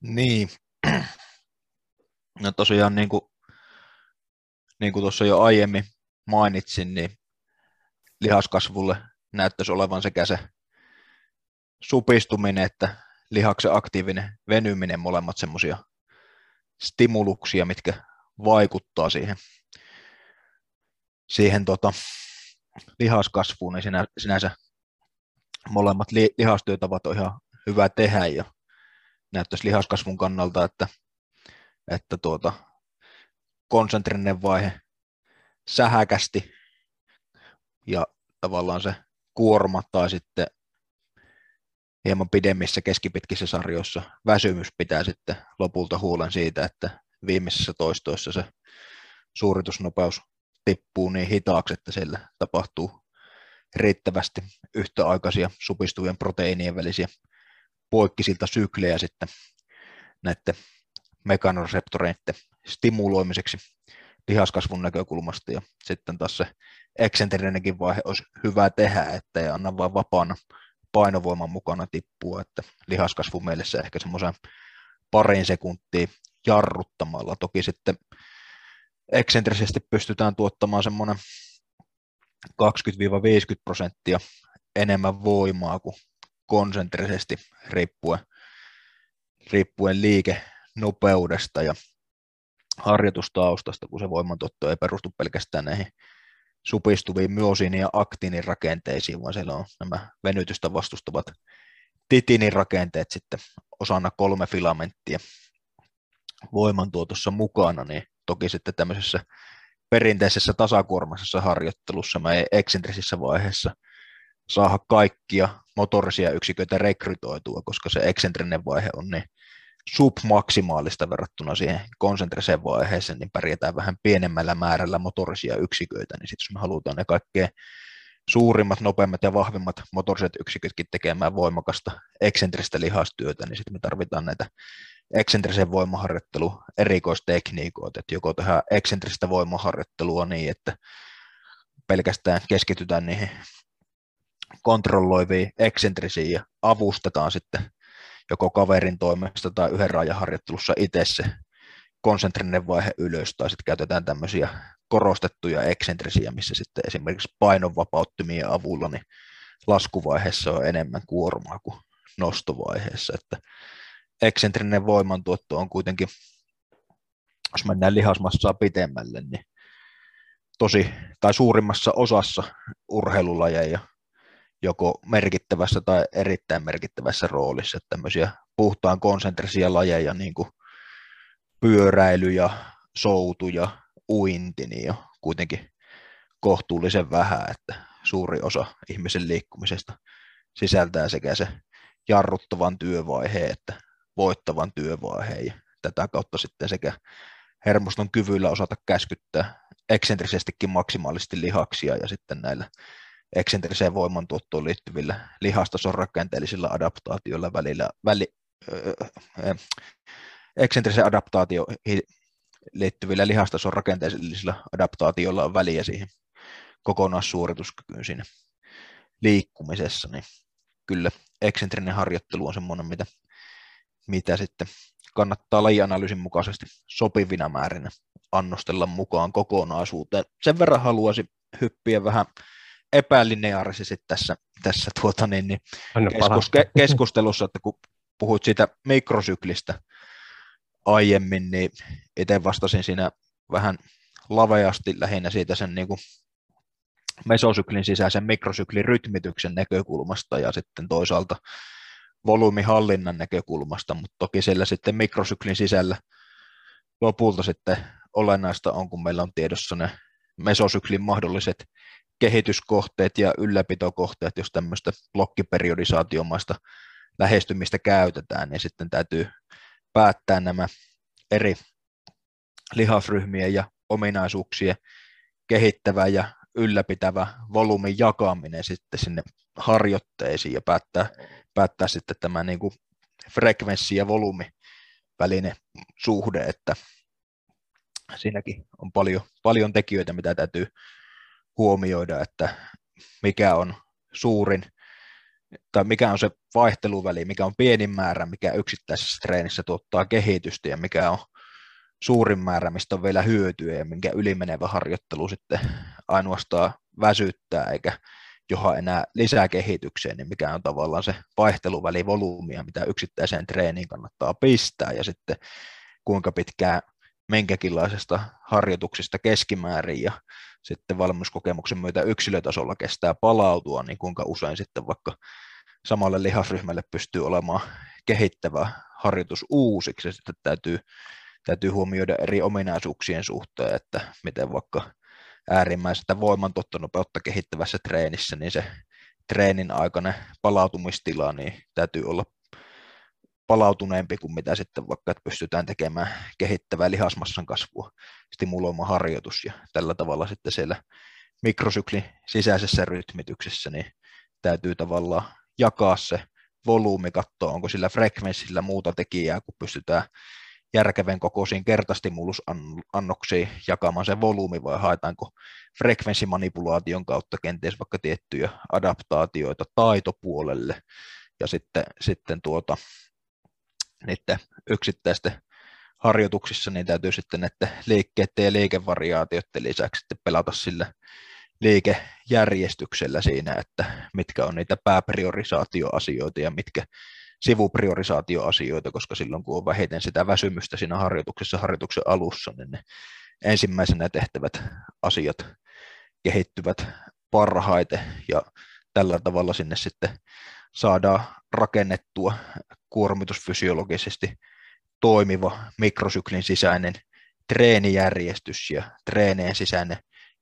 Niin, no tosiaan niin kuin, niin kuin tuossa jo aiemmin mainitsin, niin lihaskasvulle näyttäisi olevan sekä se supistuminen että lihaksen aktiivinen venyminen, molemmat semmoisia stimuluksia, mitkä vaikuttaa siihen, siihen tota, lihaskasvuun, niin sinä, sinänsä molemmat li, lihastyötavat on ihan hyvä tehdä, ja näyttäisi lihaskasvun kannalta, että, että tuota, konsentrinen vaihe sähäkästi ja tavallaan se kuorma tai sitten hieman pidemmissä keskipitkissä sarjoissa väsymys pitää sitten lopulta huolen siitä, että viimeisessä toistoissa se suoritusnopeus tippuu niin hitaaksi, että siellä tapahtuu riittävästi yhtäaikaisia supistuvien proteiinien välisiä poikkisilta syklejä sitten näiden mekanoreseptoreiden stimuloimiseksi lihaskasvun näkökulmasta, ja sitten taas se eksentrinenkin vaihe olisi hyvä tehdä, että ei anna vaan vapaana painovoiman mukana tippua, että lihaskasvu mielessä ehkä semmoisen parin sekuntia jarruttamalla. Toki sitten eksentrisesti pystytään tuottamaan semmoinen kaksikymmentä viisikymmentä prosenttia enemmän voimaa kuin konsentrisesti riippuen, riippuen liikenopeudesta, ja harjoitustaustasta, kun se voimantuotto ei perustu pelkästään näihin supistuviin myosiin ja aktiinin rakenteisiin, vaan siellä on nämä venytystä vastustavat titinin rakenteet sitten osana kolme filamenttia voimantuotossa mukana, niin toki sitten tämmöisessä perinteisessä tasakuormaisessa harjoittelussa mä ei eksentrisissä vaiheessa saada kaikkia motorisia yksiköitä rekrytoitua, koska se eksentrinen vaihe on niin submaksimaalista verrattuna siihen konsentriseen vaiheeseen, niin pärjätään vähän pienemmällä määrällä motorisia yksiköitä, niin sitten jos me halutaan ne kaikkein suurimmat, nopeimmat ja vahvimmat motoriset yksikötkin tekemään voimakasta eksentristä lihastyötä, niin sitten me tarvitaan näitä eksentrisen voimaharjoittelun erikoistekniikoita, että joko tehdään eksentristä voimaharjoittelua niin, että pelkästään keskitytään niihin kontrolloiviin eksentrisiin ja avustetaan sitten joko kaverin toimesta tai yhden raajaharjoittelussa itse se konsentrinen vaihe ylös, tai sitten käytetään tämmöisiä korostettuja eksentrisiä, missä sitten esimerkiksi painonvapauttimien avulla niin laskuvaiheessa on enemmän kuormaa kuin nostovaiheessa, että eksentrinen voimantuotto on kuitenkin, jos mennään lihasmassaa pitemmälle, niin tosi tai suurimmassa osassa urheilulajeja joko merkittävässä tai erittäin merkittävässä roolissa, että tämmöisiä puhtaan konsentrisia lajeja niin kuin pyöräily ja soutu ja uinti niin on kuitenkin kohtuullisen vähän, että suuri osa ihmisen liikkumisesta sisältää sekä se jarruttavan työvaiheen että voittavan työvaiheen ja tätä kautta sitten sekä hermoston kyvyllä osata käskyttää eksentrisestikin maksimaalisesti lihaksia ja sitten näillä eksentriseen voimantuottoon liittyvillä lihastason rakenteellisilla adaptaatioilla välillä, väli, öö, öö, eksentrisen adaptaatioihin liittyvillä lihastason rakenteellisilla adaptaatioilla on väliä siihen kokonaissuorituskykyyn siinä liikkumisessa, niin kyllä eksentrinen harjoittelu on semmoinen, mitä, mitä sitten kannattaa lajianalyysin mukaisesti sopivina määrinä annostella mukaan kokonaisuuteen. Sen verran haluaisin hyppiä vähän epälineaarisesti tässä, tässä tuota niin, niin keskus, ke, keskustelussa, että kun puhuit siitä mikrosyklistä aiemmin, niin itse vastasin siinä vähän laveasti lähinnä siitä sen niin kuin mesosyklin sisäisen mikrosyklin rytmityksen näkökulmasta ja sitten toisaalta volyymihallinnan näkökulmasta, mutta toki siellä sitten mikrosyklin sisällä lopulta sitten olennaista on, kun meillä on tiedossa ne mesosyklin mahdolliset kehityskohteet ja ylläpitokohteet, jos tämmöistä blokkiperiodisaatiomaista lähestymistä käytetään, niin sitten täytyy päättää nämä eri lihasryhmien ja ominaisuuksien kehittävä ja ylläpitävä volyymin jakaminen sitten sinne harjoitteisiin ja päättää, päättää sitten tämä niin kuin frekvenssi- ja volyymi välinen suhde, että siinäkin on paljon, paljon tekijöitä, mitä täytyy huomioida, että mikä on suurin tai mikä on se vaihteluväli, mikä on pienin määrä, mikä yksittäisessä treenissä tuottaa kehitystä ja mikä on suurin määrä, mistä on vielä hyötyä ja minkä ylimenevä harjoittelu sitten ainoastaan väsyttää eikä joha enää lisää kehitykseen, niin mikä on tavallaan se vaihteluväli volyymia, mitä yksittäiseen treeniin kannattaa pistää ja sitten kuinka pitkään minkäkinlaisesta harjoituksesta keskimäärin ja sitten valmennuskokemuksen myötä yksilötasolla kestää palautua, niin kuinka usein sitten vaikka samalle lihasryhmälle pystyy olemaan kehittävä harjoitus uusiksi, ja sitten täytyy, täytyy huomioida eri ominaisuuksien suhteen, että miten vaikka äärimmäisestä voimantuottonopeutta kehittävässä treenissä, niin se treenin aikainen palautumistila niin täytyy olla palautuneempi kuin mitä sitten vaikka, että pystytään tekemään kehittävää lihasmassan kasvua, stimuloima harjoitus ja tällä tavalla sitten siellä mikrosyklin sisäisessä rytmityksessä niin täytyy tavallaan jakaa se volyymi, katsoa onko sillä frekvenssillä muuta tekijää, kun pystytään järkevän kokoisiin kertastimulusannoksiin jakamaan se volyymi vai haetaanko frekvenssimanipulaation kautta kenties vaikka tiettyjä adaptaatioita taitopuolelle ja sitten, sitten tuota niiden yksittäisten harjoituksissa niin täytyy sitten näiden liikkeiden ja liikevariaatioiden lisäksi sitten pelata sillä liikejärjestyksellä siinä, että mitkä on niitä pääpriorisaatioasioita ja mitkä sivupriorisaatioasioita, koska silloin kun on vähiten sitä väsymystä siinä harjoituksessa harjoituksen alussa, niin ne ensimmäisenä tehtävät asiat kehittyvät parhaiten ja tällä tavalla sinne sitten saadaan rakennettua kuormitusfysiologisesti toimiva mikrosyklin sisäinen treenijärjestys ja treeneen sisäinen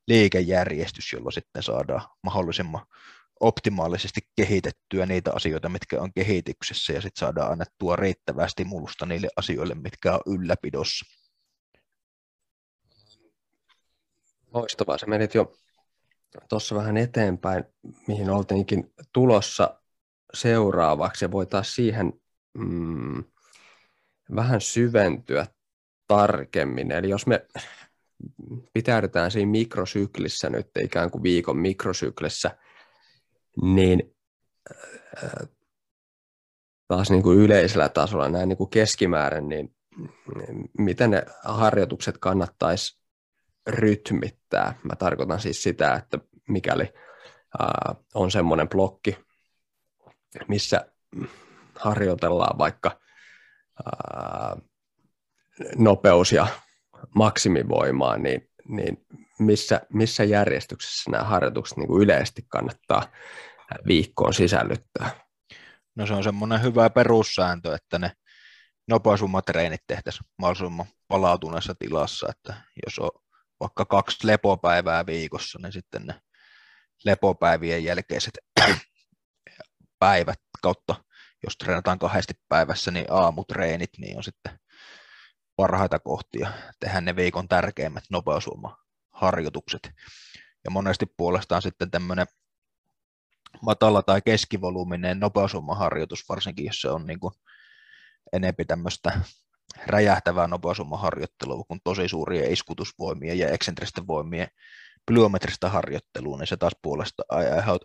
liikejärjestys, jolla sitten saadaan mahdollisimman optimaalisesti kehitettyä niitä asioita, mitkä on kehityksessä, ja sitten saadaan annettua riittävää stimulusta niille asioille, mitkä on ylläpidossa. Loistavaa, se menit jo tuossa vähän eteenpäin, mihin oltiinkin tulossa seuraavaksi, ja voitaisiin siihen mm, vähän syventyä tarkemmin. Eli jos me pitäydytään siinä mikrosyklissä nyt, ikään kuin viikon mikrosyklissä, niin taas niin kuin yleisellä tasolla näin niin kuin keskimäärin, niin miten ne harjoitukset kannattaisi rytmittää? Mä tarkoitan siis sitä, että mikäli on semmoinen blokki, missä harjoitellaan vaikka nopeus- ja maksimivoimaa, niin, niin missä, missä järjestyksessä nämä harjoitukset niin kuin yleisesti kannattaa viikkoon sisällyttää? No se on semmoinen hyvä perussääntö, että ne nopeusvoimatreenit tehtäisiin mahdollisimman palautuneessa tilassa, että jos on vaikka kaksi lepopäivää viikossa, niin sitten ne lepopäivien jälkeiset päivät kautta, jos treenataan kahdesti päivässä, niin aamutreenit, niin on sitten parhaita kohtia, tehdä ne viikon tärkeimmät nopeusvoimaharjoitukset. Ja monesti puolestaan sitten tämmöinen matala tai keskivoluminen nopeusvoimaharjoitus, varsinkin jos se on niin kuin enempi tämmöistä räjähtävää nopeusvoimaharjoittelua kuin tosi suuria iskutusvoimia ja eksentristen voimien plyometristä harjoittelua, niin se taas puolestaan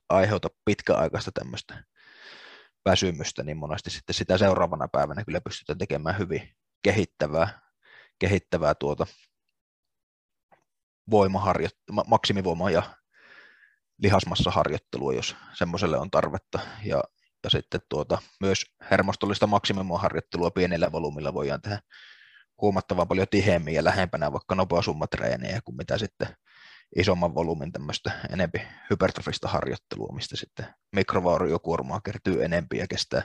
aiheuta pitkäaikaista tämmöistä väsymystä, niin monesti sitten sitä seuraavana päivänä kyllä pystytään tekemään hyvin kehittävää, kehittävää tuota voimaharjoittelua, maksimivoima- ja lihasmassaharjoittelua, jos semmoiselle on tarvetta. Ja, ja sitten tuota, myös hermostollista maksimivoimaharjoittelua pienellä volyymilla voidaan tehdä huomattavan paljon tiheämmin ja lähempänä vaikka nopeasummatreenejä kuin mitä sitten isomman volyymin tämmöistä enempi hypertrofista harjoittelua, mistä sitten mikrovauriokuormaa kertyy enempi ja kestää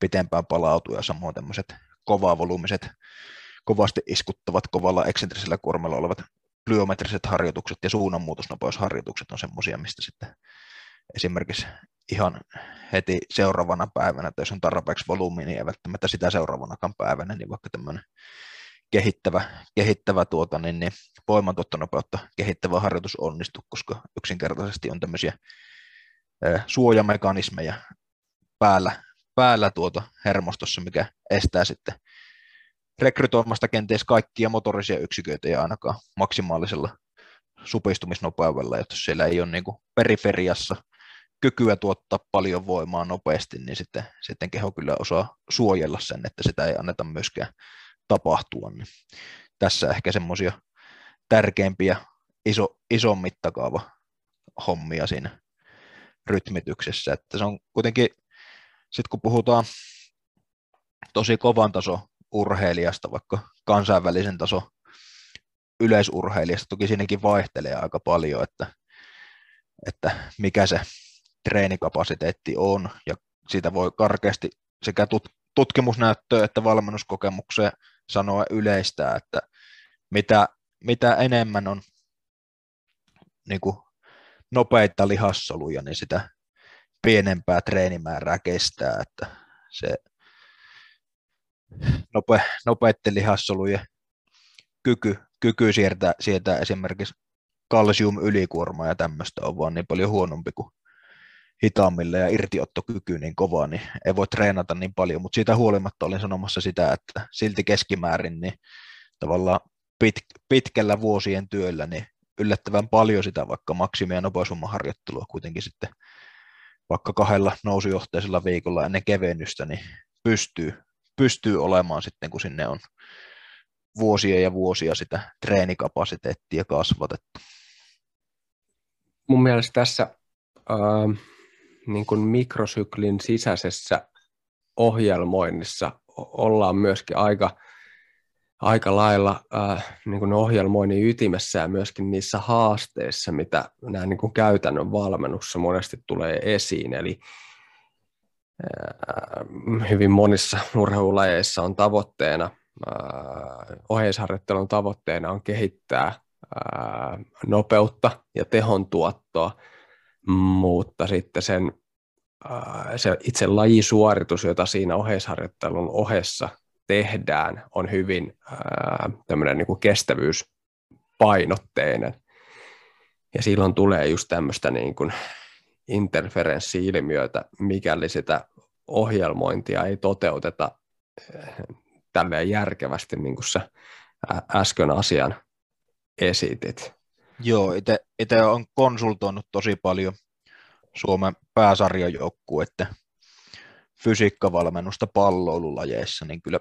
pitempään palautua, ja samoin tämmöiset kovavolyymiset, kovasti iskuttavat, kovalla eksentrisellä kuormalla olevat plyometriset harjoitukset ja suunnanmuutosnopeusharjoitukset on semmoisia, mistä sitten esimerkiksi ihan heti seuraavana päivänä, että jos on tarpeeksi volyymi, niin ei välttämättä sitä seuraavanakaan päivänä, niin vaikka tämmöinen kehittävä, kehittävä tuota, niin, niin voimantuottonopeutta kehittävä harjoitus onnistuu, koska yksinkertaisesti on tämmöisiä ä, suojamekanismeja päällä, päällä tuota hermostossa, mikä estää sitten rekrytoimasta kenties kaikkia motorisia yksiköitä ja ainakaan maksimaalisella supistumisnopeudella, jotta siellä ei ole niin kuin periferiassa kykyä tuottaa paljon voimaa nopeasti, niin sitten, sitten keho kyllä osaa suojella sen, että sitä ei anneta myöskään tapahtua. Niin tässä ehkä semmoisia tärkeimpiä iso, ison mittakaava hommia siinä rytmityksessä, että se on kuitenkin. Sitten kun puhutaan tosi kovan tason urheilijasta, vaikka kansainvälisen tason yleisurheilijasta, toki siinäkin vaihtelee aika paljon, että, että mikä se treenikapasiteetti on, ja siitä voi karkeasti sekä tutkimusnäyttöä että valmennuskokemukseen sanoa yleistää, että mitä, mitä enemmän on niin kuin nopeita lihassoluja, niin sitä pienempää treenimäärää kestää, että se nope, nopeiden lihassolujen kyky, kyky sietää, sietää esimerkiksi kalsiumylikuormaa ja tämmöistä on vaan niin paljon huonompi kuin hitaammille, ja irtiottokyky niin kova, niin ei voi treenata niin paljon, mutta siitä huolimatta olin sanomassa sitä, että silti keskimäärin niin tavallaan pit, pitkällä vuosien työllä niin yllättävän paljon sitä vaikka maksimia nopeusvoimaharjoittelua kuitenkin sitten vaikka kahdella nousujohteisella viikolla ennen kevennystä, niin pystyy, pystyy olemaan sitten, kun sinne on vuosia ja vuosia sitä treenikapasiteettia kasvatettu. Mun mielestä tässä äh, niin kuin mikrosyklin sisäisessä ohjelmoinnissa ollaan myöskin aika, aika lailla äh, niin kuin ohjelmoinnin ytimessä ja myöskin niissä haasteissa, mitä nämä niin kuin käytännön valmennussa monesti tulee esiin. Eli äh, hyvin monissa urheilulajeissa on tavoitteena, äh, oheisharjoittelun tavoitteena on kehittää äh, nopeutta ja tehon tuottoa, mutta sitten sen se itse lajisuoritus, jota siinä oheisharjoittelun ohessa tehdään, on hyvin ää, tämmöinen niin kuin kestävyyspainotteinen. Ja silloin tulee just tämmöistä niin kuin interferenssi-ilmiötä, mikäli sitä ohjelmointia ei toteuteta tälleen järkevästi, niin kuin sä äsken asian esitit. Joo, itse olen konsultoinut tosi paljon Suomen pääsarjajoukkueiden fysiikkavalmennusta palloilulajeissa, niin kyllä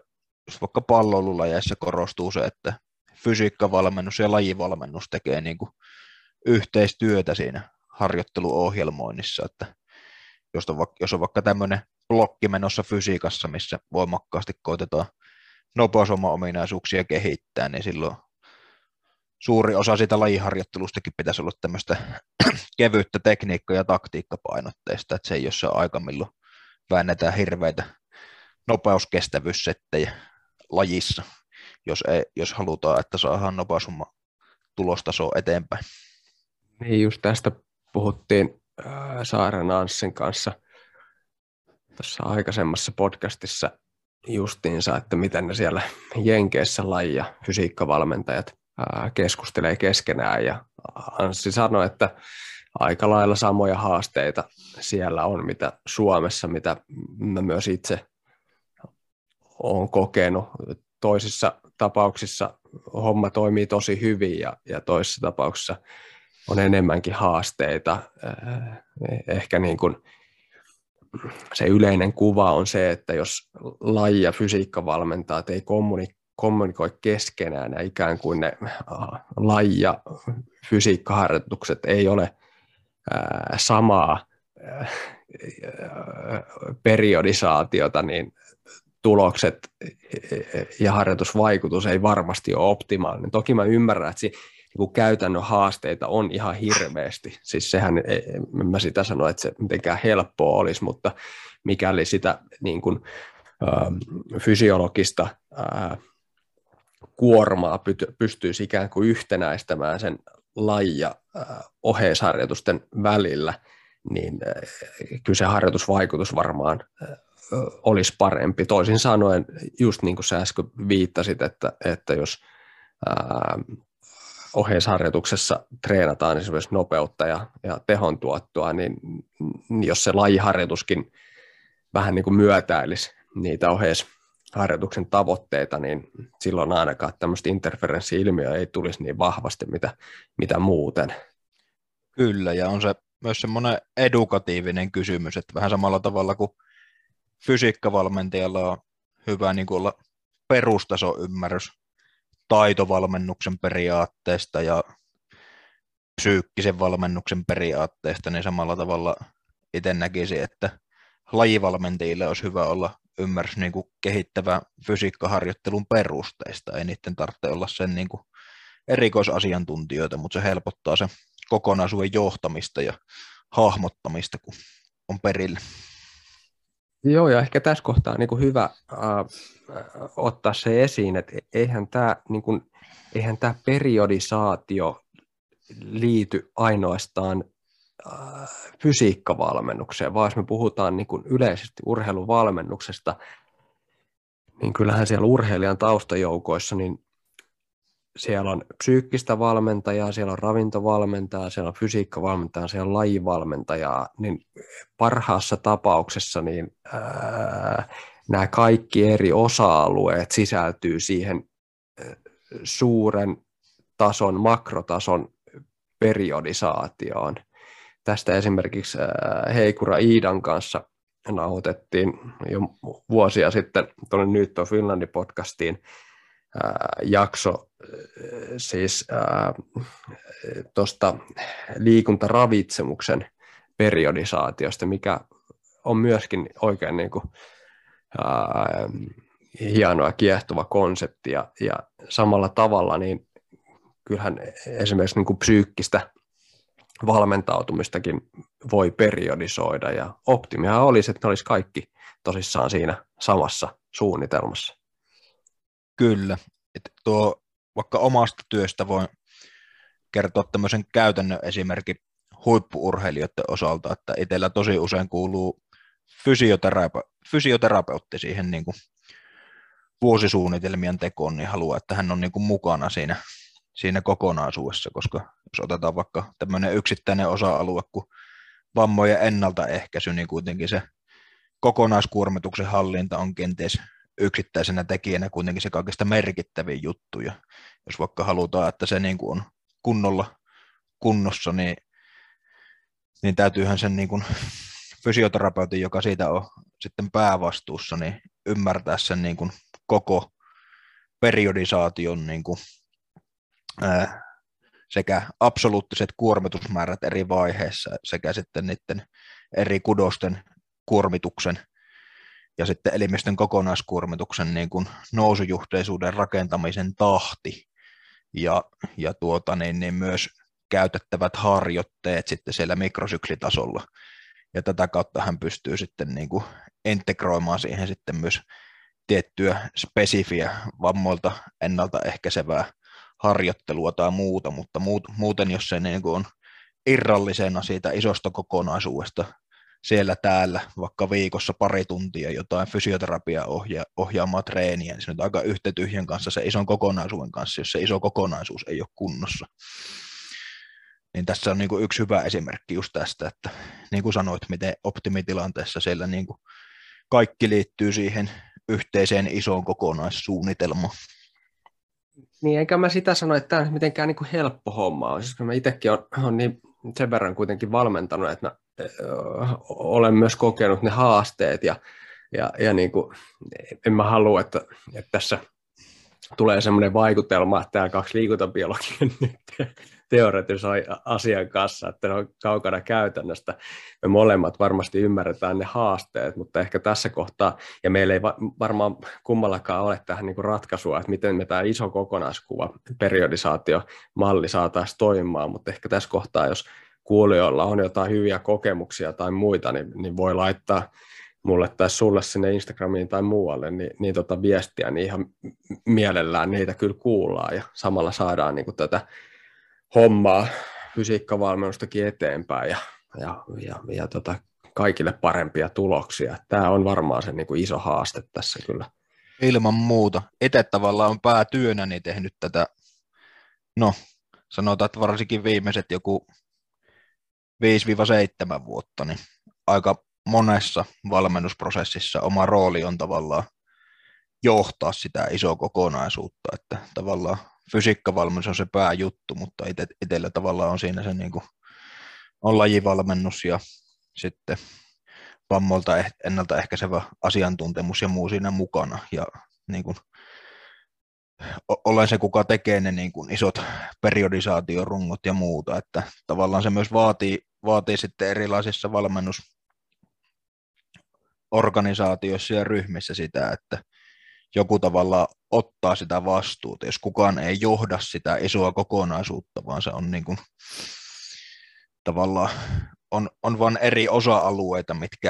jos vaikka palloilulajeissa korostuu se, että fysiikkavalmennus ja lajivalmennus tekee niin kuin yhteistyötä siinä harjoitteluohjelmoinnissa, että jos on vaikka, jos on vaikka tämmöinen blokki menossa fysiikassa, missä voimakkaasti koitetaan nopeusomaominaisuuksia kehittää, niin silloin suuri osa siitä lajiharjoittelustakin pitäisi olla tämmöistä kevyttä tekniikka- ja taktiikkapainotteista, että se ei ole se aika, milloin väännetään hirveitä nopeuskestävyyssettejä lajissa, jos, ei, jos halutaan, että saadaan nopeusumma tulostasoa eteenpäin. Niin, just tästä puhuttiin Saaren Anssin kanssa tuossa aikaisemmassa podcastissa justiinsa, että miten ne siellä Jenkeissä laji- ja fysiikkavalmentajat keskustelee keskenään, ja Anssi sanoi, että aika lailla samoja haasteita siellä on, mitä Suomessa, mitä mä myös itse olen kokenut. Toisissa tapauksissa homma toimii tosi hyvin, ja, ja toisissa tapauksissa on enemmänkin haasteita. Ehkä niin kuin se yleinen kuva on se, että jos laji- ja fysiikkavalmentajat ei kommunikoi, kommunikoi keskenään ja ikään kuin ne laji- ja fysiikkaharjoitukset ei ole ää, samaa ää, periodisaatiota, niin tulokset ja harjoitusvaikutus ei varmasti ole optimaalinen. Toki mä ymmärrän, että si, niin käytännön haasteita on ihan hirveästi. Siis sehän, en mä sitä sano, että se mitenkään helppoa olisi, mutta mikäli sitä niin kuin, ää, fysiologista ää, kuormaa pystyisi ikään kuin yhtenäistämään sen laji- ja oheisharjoitusten välillä, niin kyllä se harjoitusvaikutus varmaan olisi parempi. Toisin sanoen, just niin kuin sä äsken viittasit, että, että jos oheisharjoituksessa treenataan esimerkiksi nopeutta ja, ja tehon tuottoa, niin jos se lajiharjoituskin vähän niin kuin myötäilisi niitä oheisharjoituksia, harjoituksen tavoitteita, niin silloin ainakaan tämmöistä interferenssi-ilmiöä ei tulisi niin vahvasti, mitä, mitä muuten. Kyllä, ja on se myös semmoinen edukatiivinen kysymys, että vähän samalla tavalla kuin fysiikkavalmentajalla on hyvä niin kuin olla perustasoymmärrys taitovalmennuksen periaatteesta ja psyykkisen valmennuksen periaatteesta, niin samalla tavalla itse näkisin, että lajivalmentajille olisi hyvä olla ymmärrys niin kuin kehittävän fysiikkaharjoittelun perusteista. Ei niiden tarvitse olla sen niin kuin erikoisasiantuntijoita, mutta se helpottaa sen kokonaisuuden johtamista ja hahmottamista, kun on perillä. Joo, ja ehkä tässä kohtaa on niin kuin hyvä äh, ottaa se esiin, että eihän tämä, niin kuin, eihän tämä periodisaatio liity ainoastaan fysiikkavalmennukseen, vaan jos me puhutaan niin kuin yleisesti urheiluvalmennuksesta, niin kyllähän siellä urheilijan taustajoukoissa, niin siellä on psyykkistä valmentajaa, siellä on ravintovalmentajaa, siellä on fysiikkavalmentajaa, siellä on lajivalmentajaa, niin parhaassa tapauksessa niin ää, nämä kaikki eri osa-alueet sisältyy siihen suuren tason, makrotason periodisaatioon. Tästä esimerkiksi Heikura Iidan kanssa nauhoitettiin jo vuosia sitten tuonne Nyt on Finlandin podcastiin jakso siis tuosta liikuntaravitsemuksen periodisaatiosta, mikä on myöskin oikein niin kuin ää, hieno ja kiehtova konsepti. Ja, ja samalla tavalla niin kyllähän esimerkiksi niin kuin psyykkistä valmentautumistakin voi periodisoida. Ja optimihan olisi, että ne olisi kaikki tosissaan siinä samassa suunnitelmassa. Kyllä. Et tuo, vaikka omasta työstä voin kertoa tämmöisen käytännön esimerkin huippu-urheilijoiden osalta, että itsellä tosi usein kuuluu fysioterape- fysioterapeutti siihen niin kuin vuosisuunnitelmien tekoon, niin haluaa, että hän on niin kuin mukana siinä, siinä kokonaisuudessa, koska jos otetaan vaikka tämmöinen yksittäinen osa-alue kuin vammojen ennaltaehkäisy, niin kuitenkin se kokonaiskuormituksen hallinta on kenties yksittäisenä tekijänä kuitenkin se kaikista merkittävin juttu, ja jos vaikka halutaan, että se niin kuin on kunnolla kunnossa, niin, niin täytyyhän sen niin kuin fysioterapeutin, joka siitä on sitten päävastuussa, niin ymmärtää sen niin kuin koko periodisaation niin kuin, ää, sekä absoluuttiset kuormitusmäärät eri vaiheissa sekä sitten niiden eri kudosten kuormituksen ja sitten elimistön kokonaiskuormituksen niin kuin nousujuhteisuuden rakentamisen tahti ja, ja tuota, niin, niin myös käytettävät harjoitteet sitten siellä mikrosyklitasolla. Ja tätä kautta hän pystyy sitten niin kuin integroimaan siihen sitten myös tiettyä spesifiä vammoilta ennaltaehkäisevää harjoittelua tai muuta, mutta muuten jos se niin kuin on irrallisena siitä isosta kokonaisuudesta siellä täällä vaikka viikossa pari tuntia jotain fysioterapiaa ohja- ohjaamaa treeniä, niin se on aika yhtä tyhjän kanssa se ison kokonaisuuden kanssa, jos se iso kokonaisuus ei ole kunnossa. Niin tässä on niin kuin yksi hyvä esimerkki just tästä, että niin kuin sanoit, miten optimitilanteessa siellä niin kuin kaikki liittyy siihen yhteiseen isoon kokonaissuunnitelmaan. Niin, eikä mä sitä sano, että tämä on mitenkään niin kuin helppo homma on. Siis kun mä itsekin olen niin sen verran kuitenkin valmentanut, että mä olen myös kokenut ne haasteet ja, ja, ja niin kuin, en mä halua, että, että tässä tulee semmoinen vaikutelma, että täällä kaksi liikuntabiologian teoretisoi asian kanssa, että ne on kaukana käytännöstä. Me molemmat varmasti ymmärretään ne haasteet, mutta ehkä tässä kohtaa, ja meillä ei varmaan kummallakaan ole tähän niin kuin ratkaisua, että miten me tämä iso kokonaiskuva, periodisaatiomalli saataisiin toimimaan, mutta ehkä tässä kohtaa, jos kuulijoilla on jotain hyviä kokemuksia tai muita, niin, niin voi laittaa mulle tai sulle sinne Instagramiin tai muualle niin, niin tota viestiä, niin ihan mielellään niitä kyllä kuullaan ja samalla saadaan niin kuin tätä hommaa, fysiikkavalmennustakin eteenpäin ja, ja, ja, ja tota kaikille parempia tuloksia. Tämä on varmaan se niin kuin iso haaste tässä kyllä. Ilman muuta. Itse tavallaan on päätyönäni tehnyt tätä, no sanotaan, että varsinkin viimeiset joku viisi seitsemän vuotta, niin aika monessa valmennusprosessissa oma rooli on tavallaan johtaa sitä isoa kokonaisuutta, että tavallaan fysiikkavalmennus on se pääjuttu, mutta ite, itsellä tavallaan on siinä se niin kuin, on lajivalmennus ja sitten vammolta ennaltaehkäisevä asiantuntemus ja muu siinä mukana ja niin kuin, olen se, kuka tekee ne niin kuin isot periodisaatiorungot ja muuta, että tavallaan se myös vaatii, vaatii sitten erilaisissa valmennusorganisaatioissa ja ryhmissä sitä, että joku tavallaan ottaa sitä vastuuta, jos kukaan ei johda sitä isoa kokonaisuutta, vaan se on niin kuin, tavallaan on, on vain eri osa-alueita, mitkä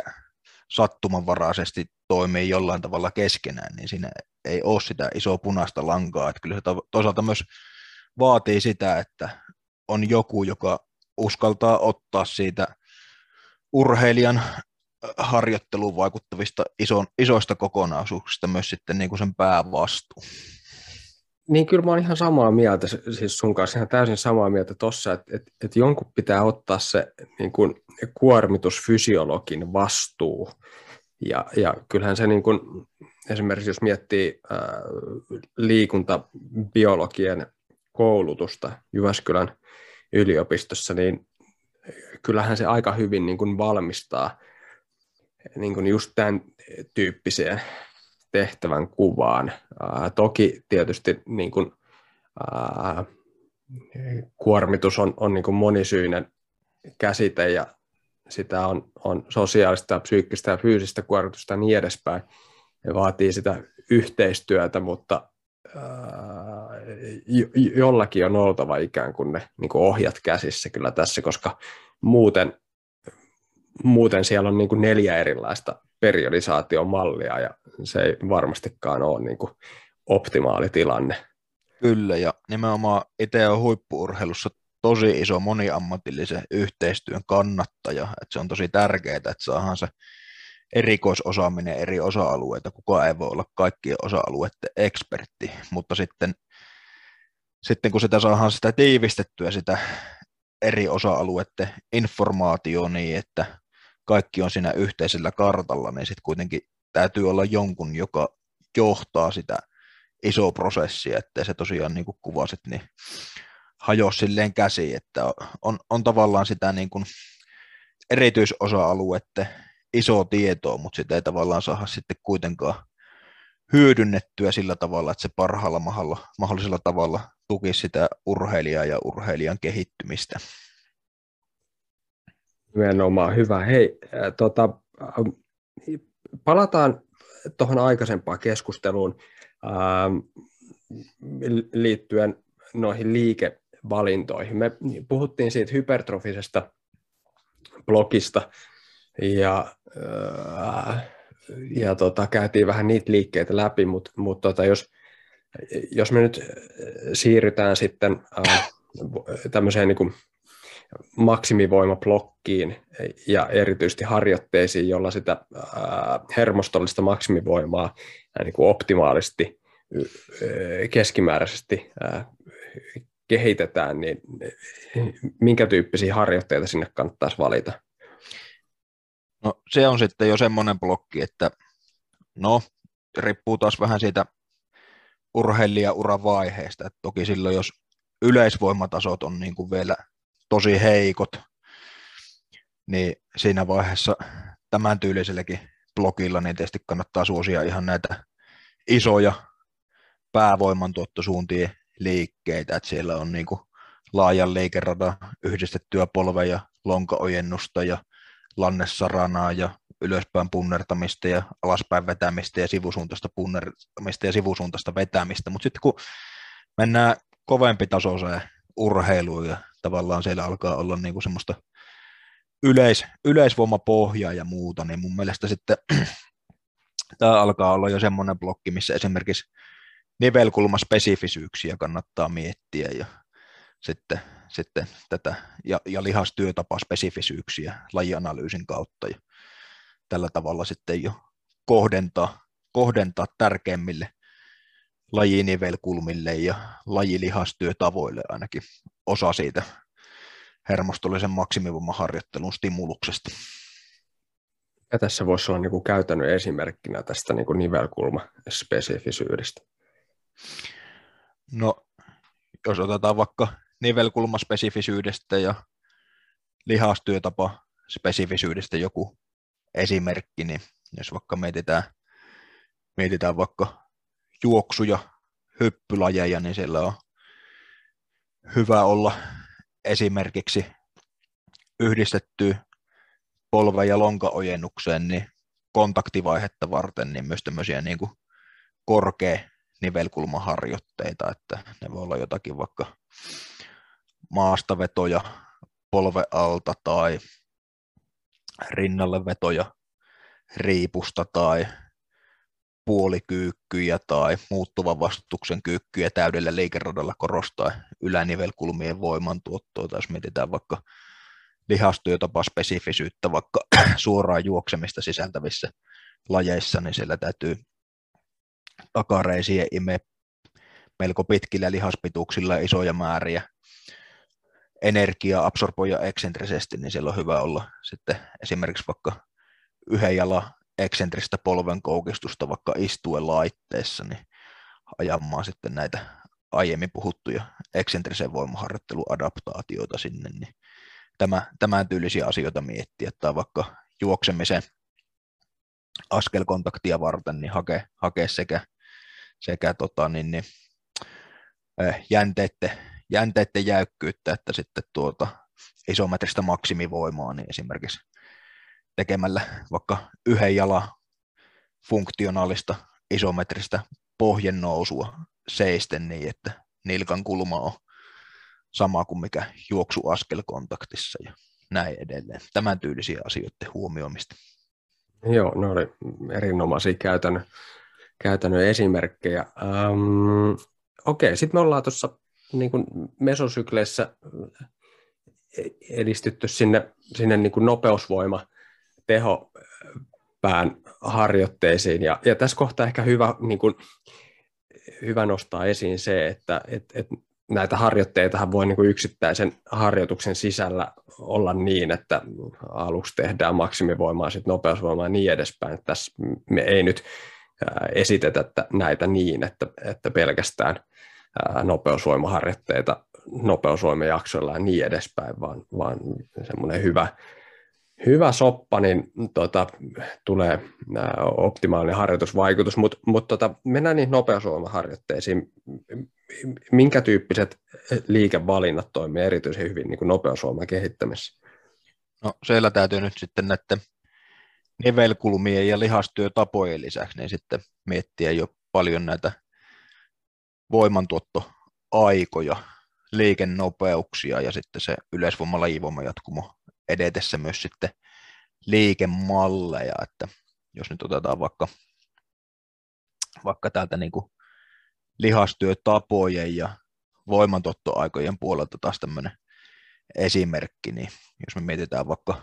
sattumanvaraisesti toimii jollain tavalla keskenään, niin siinä ei ole sitä isoa punaista lankaa. Että kyllä se toisaalta myös vaatii sitä, että on joku, joka uskaltaa ottaa siitä urheilijan harjoitteluun vaikuttavista iso, isoista kokonaisuuksista myös sitten niin kuin sen päävastuu. Niin kyllä mä oon ihan samaa mieltä, siis sun kanssa ihan täysin samaa mieltä tuossa, että, että, että jonkun pitää ottaa se niin kuin kuormitusfysiologin vastuu. Ja, ja kyllähän se niin kuin, esimerkiksi jos miettii ää, liikuntabiologien koulutusta Jyväskylän yliopistossa, niin kyllähän se aika hyvin niin kuin valmistaa niin kuin just tämän tyyppiseen tehtävän kuvaan. Ää, toki tietysti niin kuin, ää, kuormitus on, on niin kuin monisyinen käsite ja sitä on, on sosiaalista, psyykkistä ja fyysistä kuormitusta ja niin edespäin. ja vaatii sitä yhteistyötä, mutta jollakin on oltava ikään kuin ne niin kuin ohjat käsissä kyllä tässä, koska muuten, muuten siellä on niin kuin neljä erilaista periodisaatiomallia ja se ei varmastikaan ole niin kuin optimaali tilanne. Kyllä, ja nimenomaan itse on huippu-urheilussa tosi iso moniammatillisen yhteistyön kannattaja, että se on tosi tärkeää, että saadaan se erikoisosaaminen eri osa-alueita, kukaan ei voi olla kaikkien osa-alueiden ekspertti, mutta sitten, sitten kun sitä saadaan sitä tiivistettyä sitä eri osa-alueiden informaatio niin, että kaikki on siinä yhteisellä kartalla, niin sitten kuitenkin täytyy olla jonkun, joka johtaa sitä isoa prosessia, ettei se tosiaan niin kuin kuvasit, niin hajoa silleen käsiin, että on, on tavallaan sitä niin kuin erityisosa-alueiden iso tietoa, mutta sitä ei tavallaan saada sitten kuitenkaan hyödynnettyä sillä tavalla, että se parhaalla mahdollisella tavalla tukisi sitä urheilijaa ja urheilijan kehittymistä. Nimenomaan, hyvä. Hei, äh, tota, äh, palataan tuohon aikaisempaan keskusteluun äh, liittyen noihin liikevalintoihin. Me puhuttiin siitä hypertrofisesta blogista, Ja, ja tota, käytiin vähän niitä liikkeitä läpi, mutta mut tota, jos, jos me nyt siirrytään sitten äh, tämmöiseen niin kuin maksimivoimablokkiin ja erityisesti harjoitteisiin, jolla sitä äh, hermostollista maksimivoimaa äh, niin kuin optimaalisti äh, keskimääräisesti äh, kehitetään, niin minkä tyyppisiä harjoitteita sinne kannattaisi valita? No se on sitten jo semmoinen blokki, että no riippuu taas vähän siitä urheilijauran vaiheesta, että toki silloin jos yleisvoimatasot on niin kuin vielä tosi heikot, niin siinä vaiheessa tämän tyyliselläkin blokilla niin tietysti kannattaa suosia ihan näitä isoja päävoimantuottosuuntien liikkeitä, että siellä on niin kuin laajan liikeradan yhdistettyä polve- ja lonkaojennusta ja lannessaranaa ja ylöspäin punnertamista ja alaspäin vetämistä ja sivusuuntaista punnertamista ja sivusuuntaista vetämistä, mutta sitten kun mennään kovempi tasoiseen urheiluun ja tavallaan siellä alkaa olla niinku semmoista yleis, yleisvoimapohjaa ja muuta, niin mun mielestä sitten tämä alkaa olla jo semmoinen blokki, missä esimerkiksi nivelkulmaspesifisyyksiä kannattaa miettiä ja sitten sitten tätä ja, ja lihastyötapaspesifisyyksiä lajianalyysin kautta ja tällä tavalla sitten jo kohdentaa, kohdentaa tärkeimmille lajinivelkulmille ja lajilihastyötavoille ainakin osa siitä hermostollisen maksimivoimaharjoittelun stimuluksesta. Ja tässä voisi olla niin kuin käytännön esimerkkinä tästä niin kuin nivelkulmaspesifisyydestä. No, jos otetaan vaikka nivelkulmaspesifisyydestä ja lihastyötapaspesifisyydestä joku esimerkki, niin jos vaikka mietitään, mietitään vaikka juoksuja, hyppylajeja, niin siellä on hyvä olla esimerkiksi yhdistetty polve- ja lonkaojennukseen niin kontaktivaihetta varten niin myös tämmöisiä niin kuin korkea nivelkulmaharjoitteita, että ne voi olla jotakin vaikka maastavetoja polven alta tai rinnallevetoja riipusta tai puolikyykkyjä tai muuttuvan vastuksen kyykkyjä täydellä liikeradalla korostaa ylänivelkulmien voimantuottoa. Tai jos mietitään vaikka lihastyötapaspesifisyyttä vaikka suoraan juoksemista sisältävissä lajeissa, niin siellä täytyy takareisiä imee melko pitkillä lihaspituuksilla isoja määriä energiaa absorboja eksentrisesti, niin siellä on hyvä olla sitten esimerkiksi vaikka yhden jalan eksentristä polven koukistusta vaikka istuen laitteessa, niin ajamaan sitten näitä aiemmin puhuttuja eksentrisen voimaharjoitteluadaptaatioita sinne, niin tämä, tämän tyylisiä asioita miettiä, tai vaikka juoksemisen askelkontaktia varten, niin hakee, hakee sekä, sekä tota, niin, niin, jänteiden, jänteiden jäykkyyttä että sitten tuota isometristä maksimivoimaa, niin esimerkiksi tekemällä vaikka yhden jalan funktionaalista isometristä pohjennousua seisten niin, että nilkan kulma on sama kuin mikä juoksuaskelkontaktissa ja näin edelleen. Tämän tyylisiä asioiden huomioimista. Joo, ne oli erinomaisia käytännön, käytännön esimerkkejä. Um, Okei, sitten me ollaan tuossa niin kuin mesosykleissä edistytty sinne, sinne niin kuin nopeusvoima tehopään harjoitteisiin. Ja, ja tässä kohtaa ehkä hyvä, niin kuin, hyvä nostaa esiin se, että et, et näitä harjoitteitahan voi niin kuin yksittäisen harjoituksen sisällä olla niin, että aluksi tehdään maksimivoimaa, sitten nopeusvoimaa ja niin edespäin. Tässä me ei nyt esitetä näitä niin, että, että pelkästään nopeusvoimaharjoitteita nopeusvoimajaksoilla ja niin edespäin, vaan, vaan semmoinen hyvä, hyvä soppa, niin tota, tulee optimaalinen harjoitusvaikutus, mutta mut, tota, mennään niihin nopeusvoimaharjoitteisiin. Minkä tyyppiset liikevalinnat toimii erityisen hyvin niin kuin nopeusvoiman kehittämisessä? No siellä täytyy nyt sitten näiden nivelkulmien ja lihastyötapojen lisäksi niin sitten miettiä jo paljon näitä voimantuottoaikoja, liikennopeuksia ja sitten se yleisvoima lajivoima jatkumo edetessä myös sitten liikemalleja, että jos nyt otetaan vaikka, vaikka täältä niin kuin lihastyötapojen ja voimantuottoaikojen puolelta taas tämmöinen esimerkki, niin jos me mietitään vaikka,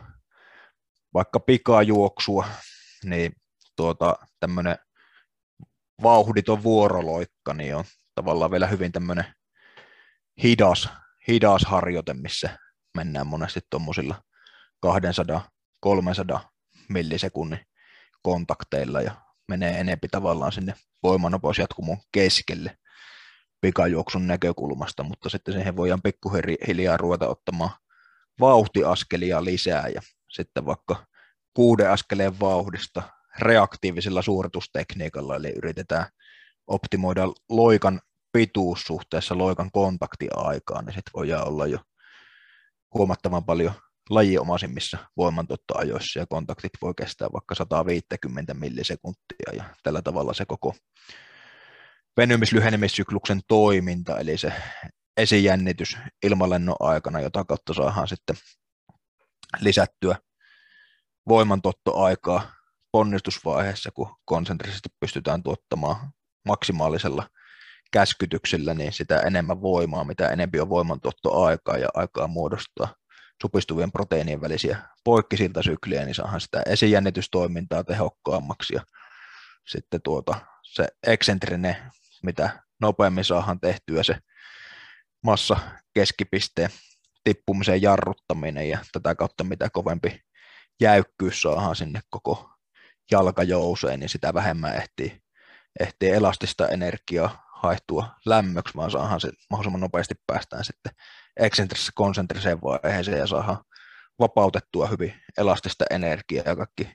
vaikka pikajuoksua, niin tuota, tämmöinen vauhditon vuoroloikka niin on tavallaan vielä hyvin tämmöinen hidas, hidas harjoite, missä mennään monesti tuommoisilla kaksisataa kolmesataa millisekunnin kontakteilla ja menee enempi tavallaan sinne voimanopeusjatkumon keskelle pikajuoksun näkökulmasta, mutta sitten siihen voidaan pikkuhiljaa ruveta ottamaan vauhtiaskelia lisää ja sitten vaikka kuuden askeleen vauhdista reaktiivisella suoritustekniikalla, eli yritetään optimoida loikan pituus suhteessa loikan kontaktiaikaan, niin sitten voidaan olla jo huomattavan paljon lajiomaisimmissa voimantuottoajoissa ja kontaktit voi kestää vaikka sata viisikymmentä millisekuntia ja tällä tavalla se koko venymislyhenemissykluksen toiminta, eli se esijännitys ilmalennon aikana, jota kautta saadaan sitten lisättyä voimantuottoaikaa ponnistusvaiheessa, kun konsentrisesti pystytään tuottamaan maksimaalisella käskytyksellä, niin sitä enemmän voimaa, mitä enemmän on voimantuottoaikaa ja aikaa muodostaa supistuvien proteiinien välisiä poikkisiltasykliä, niin saadaan sitä esijännitystoimintaa tehokkaammaksi ja sitten tuota, se eksentrinen, mitä nopeammin saadaan tehtyä se massa keskipisteen tippumisen jarruttaminen ja tätä kautta mitä kovempi jäykkyys saadaan sinne koko jalkajouseen, niin sitä vähemmän ehtii, ehtii elastista energiaa haihtua lämmöksi, vaan saadaan se mahdollisimman nopeasti päästään sitten eksentrisessä konsentriseen vaiheeseen ja saadaan vapautettua hyvin elastista energiaa ja kaikki,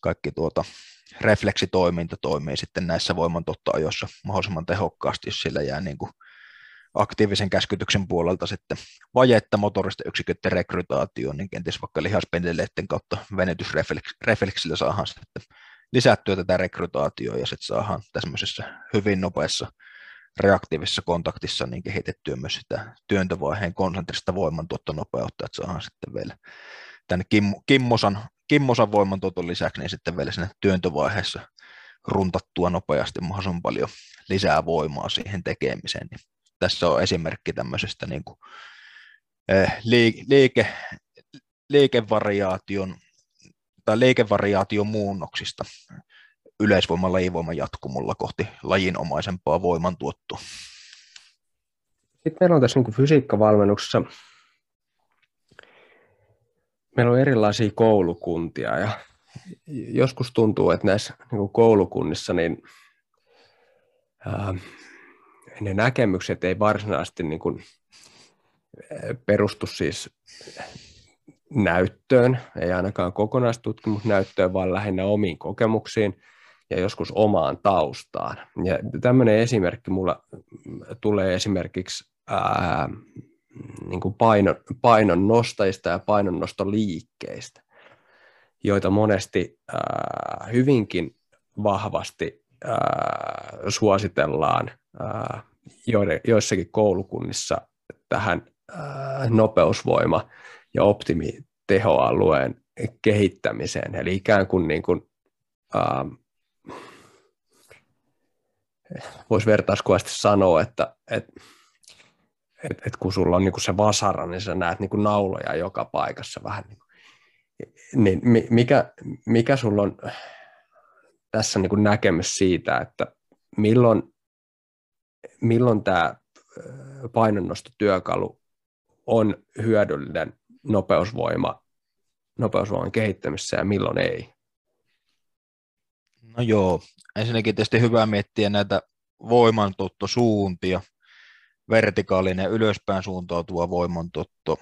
kaikki tuota, refleksitoiminta toimii sitten näissä voimantuottoajoissa mahdollisimman tehokkaasti, jos sillä jää niin kuin aktiivisen käskytyksen puolelta sitten vajetta motoristen yksiköiden rekrytaatioon, niin kenties vaikka lihaspendeleiden kautta venytysrefleksillä saadaan sitten lisättyä tätä rekrytaatioa ja sitten saadaan tämmöisessä hyvin nopeassa reaktiivisessa kontaktissa niin kehitettyä myös sitä työntövaiheen konsentrista voimantuottonopeutta, että saadaan sitten vielä tämän kim, kimmosan, kimmosan voimantuoton lisäksi niin sitten vielä siinä työntövaiheessa runtattua nopeasti mahdollisimman paljon lisää voimaa siihen tekemiseen. Niin tässä on esimerkki tämmöisestä niin kuin, eh, liike, liikevariaation tai liikevariaation muunnoksista yleisvoiman lajivoiman jatkumolla kohti lajinomaisempaa voimantuottoa. Sitten meillä on tässä niin kuin fysiikkavalmennuksessa meillä on erilaisia koulukuntia ja joskus tuntuu, että näissä niin kuin koulukunnissa niin, ää, ne näkemykset ei varsinaisesti niin kuin perustu siis näyttöön, ei ainakaan kokonaistutkimusnäyttöön, vaan lähinnä omiin kokemuksiin ja joskus omaan taustaan. Ja tämmöinen esimerkki mulla tulee esimerkiksi ää, niin kuin paino, painon nostajista ja painonnostoliikkeistä, joita monesti ää, hyvinkin vahvasti äh, suositellaan äh, joiden, joissakin koulukunnissa tähän äh, nopeusvoima- ja optimitehoalueen kehittämiseen. Eli ikään kuin, niin kuin äh, voisi vertauskuvasti sanoa, että et, et, et kun sulla on niin kuin se vasara, niin sä näet niin kuin nauloja joka paikassa vähän. Niin, niin mikä, mikä sulla on tässä niin kuin näkemys siitä, että milloin, milloin tämä painonnostotyökalu on hyödyllinen nopeusvoima, nopeusvoiman kehittämisessä ja milloin ei? No joo, ensinnäkin tietysti hyvä miettiä näitä voimantuottosuuntia, vertikaalinen ylöspäin suuntautuva voimantuotto,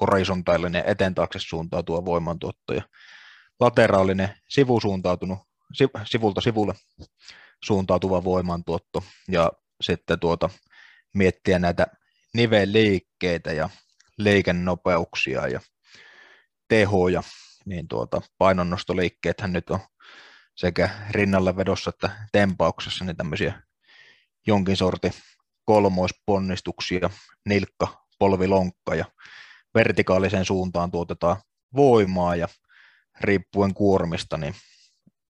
horisontaalinen eteen taakse suuntautuva voimantuotto ja lateraalinen sivusuuntautunut, sivulta sivulle suuntautuva voimantuotto ja sitten tuota, miettiä näitä nivelliikkeitä ja liikenopeuksia ja tehoja, niin tuota, painonnostoliikkeethän nyt on sekä rinnalla vedossa että tempauksessa niin tämmöisiä jonkin sortin kolmoisponnistuksia, nilkka, polvi, lonkka ja vertikaaliseen suuntaan tuotetaan voimaa ja riippuen kuormista niin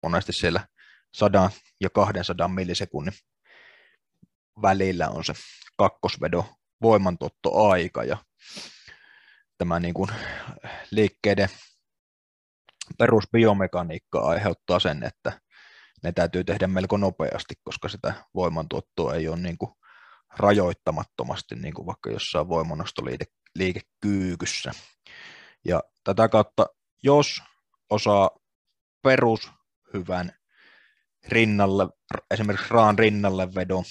monesti siellä sata ja kaksisataa millisekunnin välillä on se kakkosvedon voimantuottoaika ja tämä niin kuin liikkeiden perusbiomekaniikka aiheuttaa sen, että ne täytyy tehdä melko nopeasti, koska sitä voimantuottoa ei ole niin kuin rajoittamattomasti, niin kuin vaikka jossain voimannostoliikekyykyssä. Ja tätä kautta, jos osaa perushyvän rinnalle, esimerkiksi raan rinnallevedon,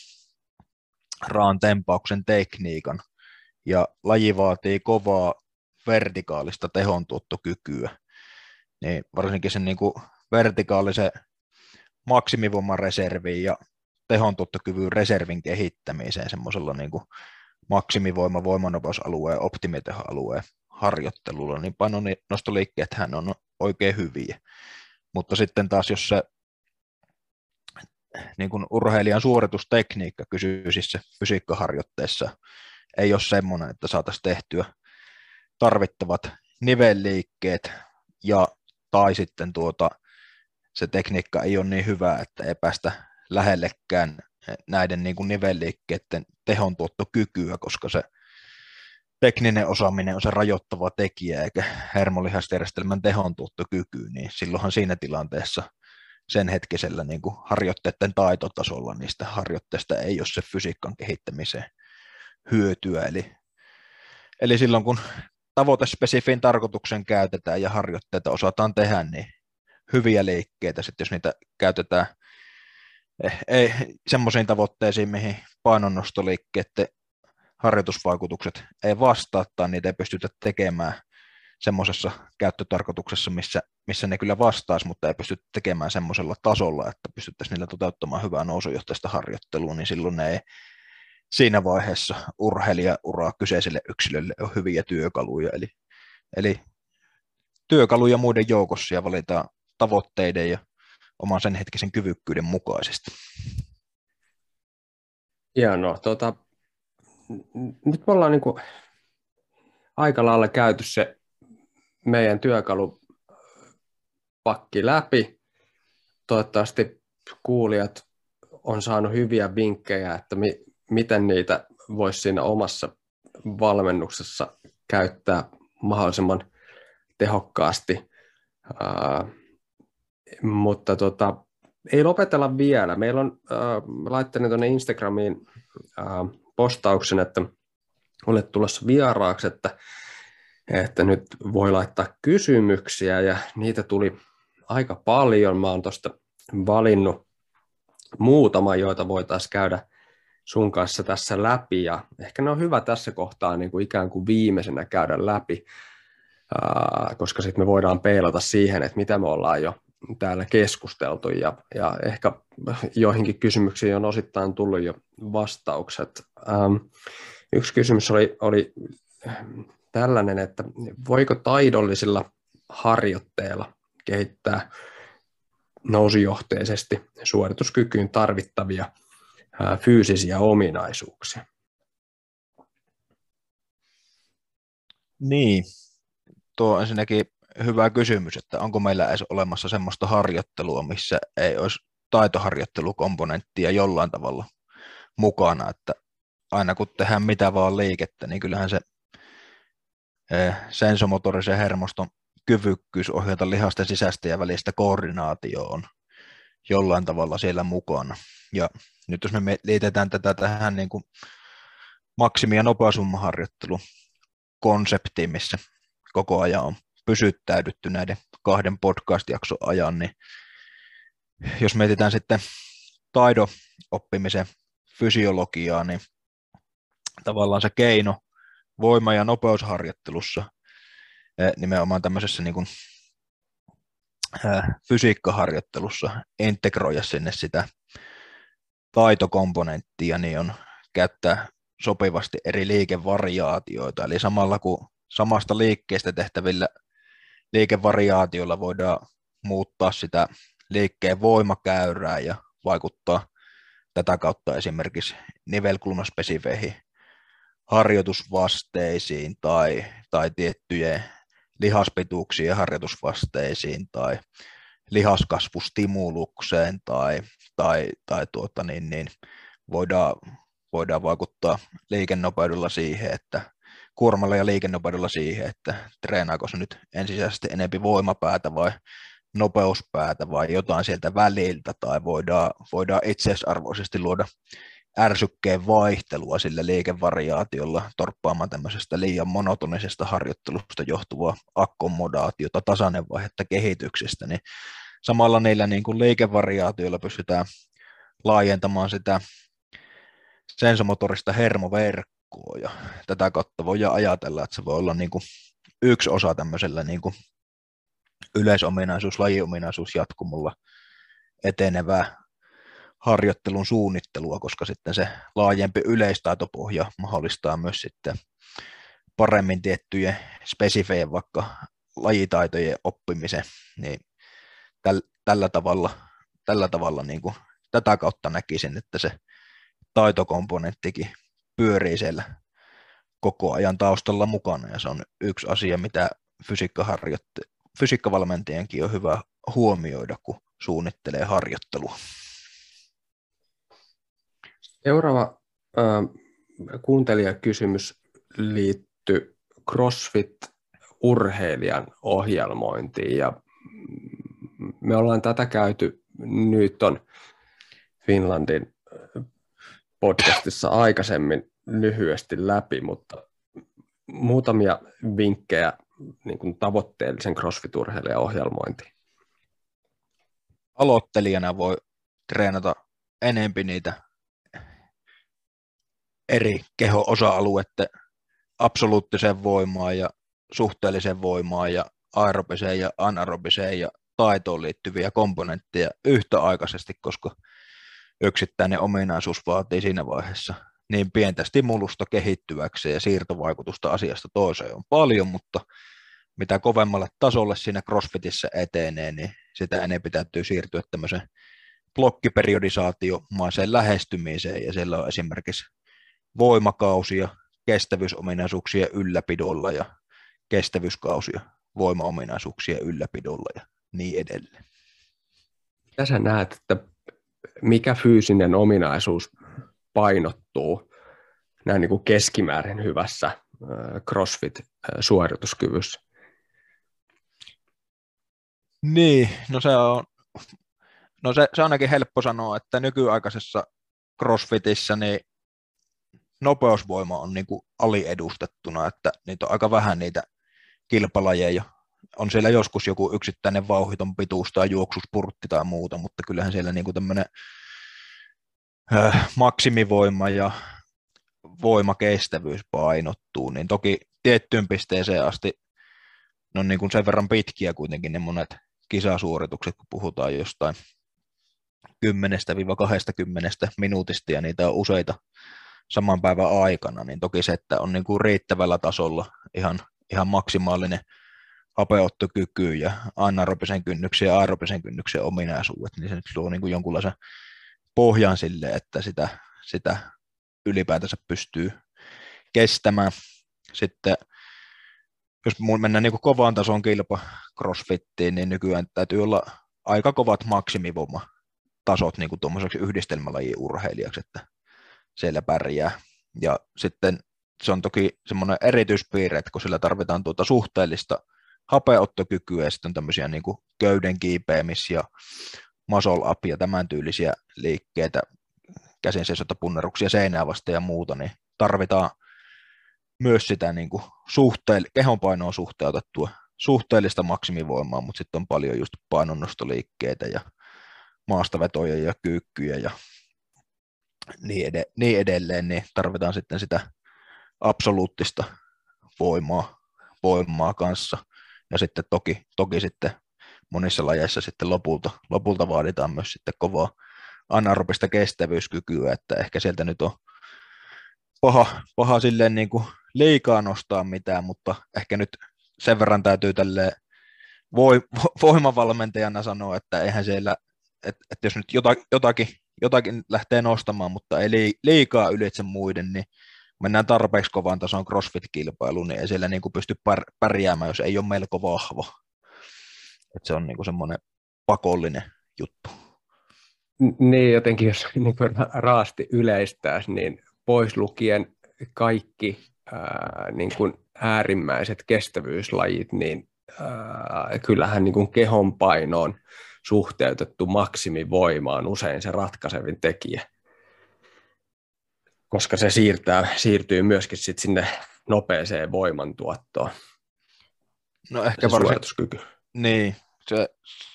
raan tempauksen tekniikan, ja laji vaatii kovaa vertikaalista tehontuottokykyä, niin varsinkin sen niin kuin vertikaalisen maksimivoiman reserviin ja tehontuottokyvyn reservin kehittämiseen semmoisella niin kuin maksimivoima, voimanopeusalueen, optimitehoalueen harjoittelulla, niin painonnostoliikkeethän on oikein hyviä. Mutta sitten taas, jos se niin kuin urheilijan suoritustekniikka kysyisissä fysiikkaharjoitteissa ei ole semmoinen, että saataisiin tehtyä tarvittavat nivelliikkeet ja tai sitten tuota, se tekniikka ei ole niin hyvä, että ei päästä lähellekään näiden niin kuin nivelliikkeiden tehontuottokykyä, koska se tekninen osaaminen on se rajoittava tekijä eikä hermolihasjärjestelmän tehontuottokyky, niin silloinhan siinä tilanteessa sen hetkisellä niin kuin harjoitteiden taitotasolla niistä harjoitteista ei ole se fysiikan kehittämiseen hyötyä. Eli, eli silloin kun tavoitespesifiin tarkoituksen käytetään ja harjoitteita osataan tehdä, niin hyviä liikkeitä, sitten jos niitä käytetään ei semmoisiin tavoitteisiin, mihin painonnostoliikkeiden harjoitusvaikutukset ei vastaa tai niitä ei pystytä tekemään semmoisessa käyttötarkoituksessa, missä, missä ne kyllä vastaisi, mutta ei pystytä tekemään semmoisella tasolla, että pystyttäisiin niillä toteuttamaan hyvää nousujohteista harjoittelua, niin silloin ne ei siinä vaiheessa urheilijauraa kyseiselle yksilölle on hyviä työkaluja. Eli, eli työkaluja muiden joukossa ja valitaan tavoitteiden ja oman sen hetkisen kyvykkyyden mukaisesti. Joo, no tota, nyt me ollaan niin kuin aika lailla käyty se meidän työkalupakki läpi. Toivottavasti kuulijat on saanut hyviä vinkkejä, että mi, miten niitä voisi siinä omassa valmennuksessa käyttää mahdollisimman tehokkaasti. Ää, mutta tota, ei lopetella vielä. Meillä on, ää, laittanut tuonne Instagramiin ää, postauksen, että olet tulossa vieraaksi, että, että nyt voi laittaa kysymyksiä ja niitä tuli aika paljon. Mä oon tuosta valinnut muutama, joita voitaisiin käydä sun kanssa tässä läpi ja ehkä ne on hyvä tässä kohtaa niin kuin ikään kuin viimeisenä käydä läpi, koska sitten me voidaan peilata siihen, että mitä me ollaan jo täällä keskusteltu ja, ja ehkä joihinkin kysymyksiin on osittain tullut jo vastaukset. Yksi kysymys oli, oli tällainen, että voiko taidollisilla harjoitteilla kehittää nousujohteisesti suorituskykyyn tarvittavia fyysisiä ominaisuuksia. Niin, tuo on ensinnäkin hyvä kysymys, että onko meillä edes olemassa semmoista harjoittelua, missä ei olisi taitoharjoittelukomponenttia jollain tavalla mukana, että aina kun tehdään mitä vaan liikettä, niin kyllähän se sensomotorisen hermoston kyvykkyys ohjata lihasten sisäistä ja välistä koordinaatioon on jollain tavalla siellä mukana. Ja nyt jos me liitetään tätä tähän niin kuin maksimi- ja nopeasummaharjoittelukonseptiin, missä koko ajan on pysyttäydytty näiden kahden podcast-jakson ajan, niin jos mietitään sitten taidon oppimisen fysiologiaa, niin tavallaan se keino voima- ja nopeusharjoittelussa, nimenomaan tämmöisessä niin kuin fysiikkaharjoittelussa integroida sinne sitä taitokomponenttia, niin on käyttää sopivasti eri liikevariaatioita, eli samalla kun samasta liikkeestä tehtävillä liikevariaatioilla voidaan muuttaa sitä liikkeen voimakäyrää ja vaikuttaa tätä kautta esimerkiksi nivelkulmaspesifeihin harjoitusvasteisiin tai, tai tiettyjen lihaspituuksien harjoitusvasteisiin tai lihaskasvustimulukseen tai, tai, tai tuota niin, niin voidaan, voidaan vaikuttaa liikennopeudella siihen, että kuormalla ja liikennopeudella siihen, että treenaako se nyt ensisijaisesti enempi voimapäätä vai nopeuspäätä vai jotain sieltä väliltä, tai voidaan, voidaan itseisarvoisesti luoda ärsykkeen vaihtelua sillä liikevariaatiolla torppaamaan tämmöisestä liian monotonisesta harjoittelusta johtuvaa akkomodaatiota, tasainen vaihetta kehityksestä, niin samalla niillä niin kuin liikevariaatioilla pystytään laajentamaan sitä sensomotorista hermoverkkoa, ja tätä kautta voidaan ajatella, että se voi olla niin kuin yksi osa tämmöisellä niin kuin yleisominaisuus, lajiominaisuus jatkumolla etenevää harjoittelun suunnittelua, koska sitten se laajempi yleistaitopohja mahdollistaa myös sitten paremmin tiettyjen spesifejen vaikka lajitaitojen oppimisen, niin täl, tällä tavalla, tällä tavalla niin kuin tätä kautta näkisin, että se taitokomponenttikin pyörii siellä koko ajan taustalla mukana, ja se on yksi asia, mitä fysiikkaharjoitte- fysiikkavalmentajienkin on hyvä huomioida, kun suunnittelee harjoittelua. Seuraava äh, kuuntelijakysymys liittyy CrossFit-urheilijan ohjelmointiin, ja me ollaan tätä käyty nyt on Finlandin podcastissa aikaisemmin lyhyesti läpi, mutta muutamia vinkkejä niin kuin tavoitteellisen CrossFit-urheilijan ohjelmointiin. Aloittelijana voi treenata enempi niitä eri keho-osa-alueiden absoluuttiseen voimaan ja suhteelliseen voimaan ja aerobiseen ja anaerobiseen ja taitoon liittyviä komponentteja yhtäaikaisesti, koska yksittäinen ominaisuus vaatii siinä vaiheessa niin pientä stimulusta kehittyväkseen ja siirtovaikutusta asiasta toiseen on paljon, mutta mitä kovemmalle tasolle siinä CrossFitissä etenee, niin sitä enemmän täytyy siirtyä tämmöisen blokkiperiodisaatiomaiseen lähestymiseen, ja siellä on esimerkiksi voimakausia kestävyysominaisuuksien ylläpidolla ja kestävyyskausia voimaominaisuuksien ylläpidolla ja niin edelleen. Mitä sä näet, että mikä fyysinen ominaisuus painottuu näin niin kuin keskimäärin hyvässä CrossFit-suorituskyvyssä? Niin, no se on, no se, se on ainakin helppo sanoa, että nykyaikaisessa CrossFitissä niin nopeusvoima on niin kuin aliedustettuna, että niitä on aika vähän niitä kilpalajeja. On siellä joskus joku yksittäinen vauhditon pituus tai juoksuspurtti tai muuta, mutta kyllähän siellä niin kuin tämmöinen äh, maksimivoima ja voimakestävyys painottuu, niin toki tiettyyn pisteeseen asti ne on niin kuin sen verran pitkiä kuitenkin ne monet kisasuoritukset, kun puhutaan jostain kymmenestä kahteenkymmeneen minuutista ja niitä on useita saman päivän aikana, niin toki se, että on niin kuin riittävällä tasolla ihan, ihan maksimaalinen apeottokyky ja anaerobisen kynnyksen ja aerobisen kynnyksen ominaisuudet, niin se nyt luo niin kuin jonkunlaisen pohjan sille, että sitä, sitä ylipäätänsä pystyy kestämään. Sitten jos mennään niin kuin kovaan tason kilpa crossfittiin, niin nykyään täytyy olla aika kovat maksimivoimatasot niin kuin tuommoiseksi yhdistelmälajin urheilijaksi, että siellä pärjää. Ja sitten se on toki semmoinen erityispiirre, että kun sillä tarvitaan tuota suhteellista hapeottokykyä ja sitten tämmöisiä niin kuin köyden kiipeämis- ja muscle up ja tämän tyylisiä liikkeitä, käsin seisota punneruksia seinää vasten ja muuta, niin tarvitaan myös sitä niin kuin suhteell- kehonpainoon suhteutettua suhteellista maksimivoimaa, mutta sitten on paljon just painonnostoliikkeitä ja maastavetoja ja kyykkyjä ja niin, ed- niin edelleen, niin tarvitaan sitten sitä absoluuttista voimaa, voimaa kanssa. Ja sitten toki, toki sitten monissa lajeissa sitten lopulta, lopulta vaaditaan myös sitten kovaa anaerobista kestävyyskykyä, että ehkä sieltä nyt on paha, paha silleen niin kuin liikaa nostaa mitään, mutta ehkä nyt sen verran täytyy tälleen voimavalmentajana sanoa, että eihän siellä, että, että jos nyt jotakin, jotakin lähtee nostamaan, mutta ei liikaa ylitse muiden, niin mennään tarpeeksi kovaan tason CrossFit-kilpailuun, niin ei siellä niin kuin pysty pärjäämään, jos ei ole melko vahva. Että se on niin kuin semmoinen pakollinen juttu. Niin, jotenkin jos niin kuin raasti yleistäisi, niin pois lukien kaikki ää, niin kuin äärimmäiset kestävyyslajit, niin ää, kyllähän niin kuin kehonpainoon suhteutettu maksimivoima on usein se ratkaisevin tekijä, koska se siirtää, siirtyy myöskin sit sinne nopeeseen voimantuottoon. No ehkä varsinkin. Niin, se,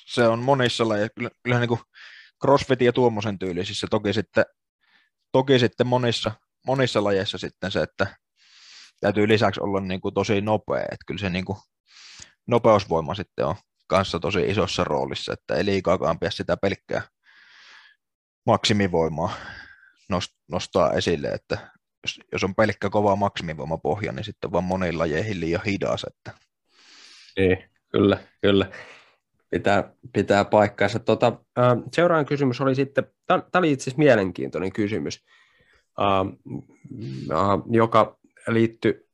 se on monissa lajeissa. Kyllähän niin CrossFitin ja tuommoisen tyylisissä toki sitten, toki sitten monissa, monissa lajeissa sitten se, että täytyy lisäksi olla niin kuin tosi nopea. Että kyllä se niin kuin nopeusvoima sitten on kanssa tosi isossa roolissa, että ei liikaakaan pidä sitä pelkkää maksimivoimaa nostaa esille, että jos on pelkkä kova maksimivoimapohja, niin sitten vaan moniin lajeihin liian hidas. Että. Niin, kyllä, kyllä. Pitää, pitää paikkaansa. Tota, seuraava kysymys oli sitten, tämä oli itse asiassa mielenkiintoinen kysymys, joka liittyi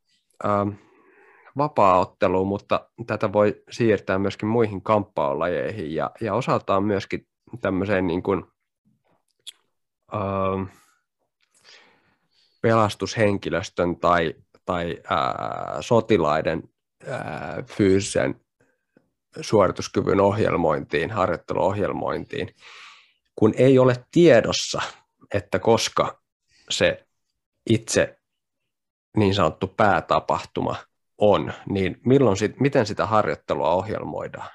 vapaaotteluun, mutta tätä voi siirtää myöskin muihin kamppailulajeihin ja, ja osaltaan myöskin tämmöiseen niin kuin Uh, pelastushenkilöstön tai, tai uh, sotilaiden uh, fyysisen suorituskyvyn ohjelmointiin, harjoitteluohjelmointiin, kun ei ole tiedossa, että koska se itse niin sanottu päätapahtuma on, niin milloin sit, miten sitä harjoittelua ohjelmoidaan?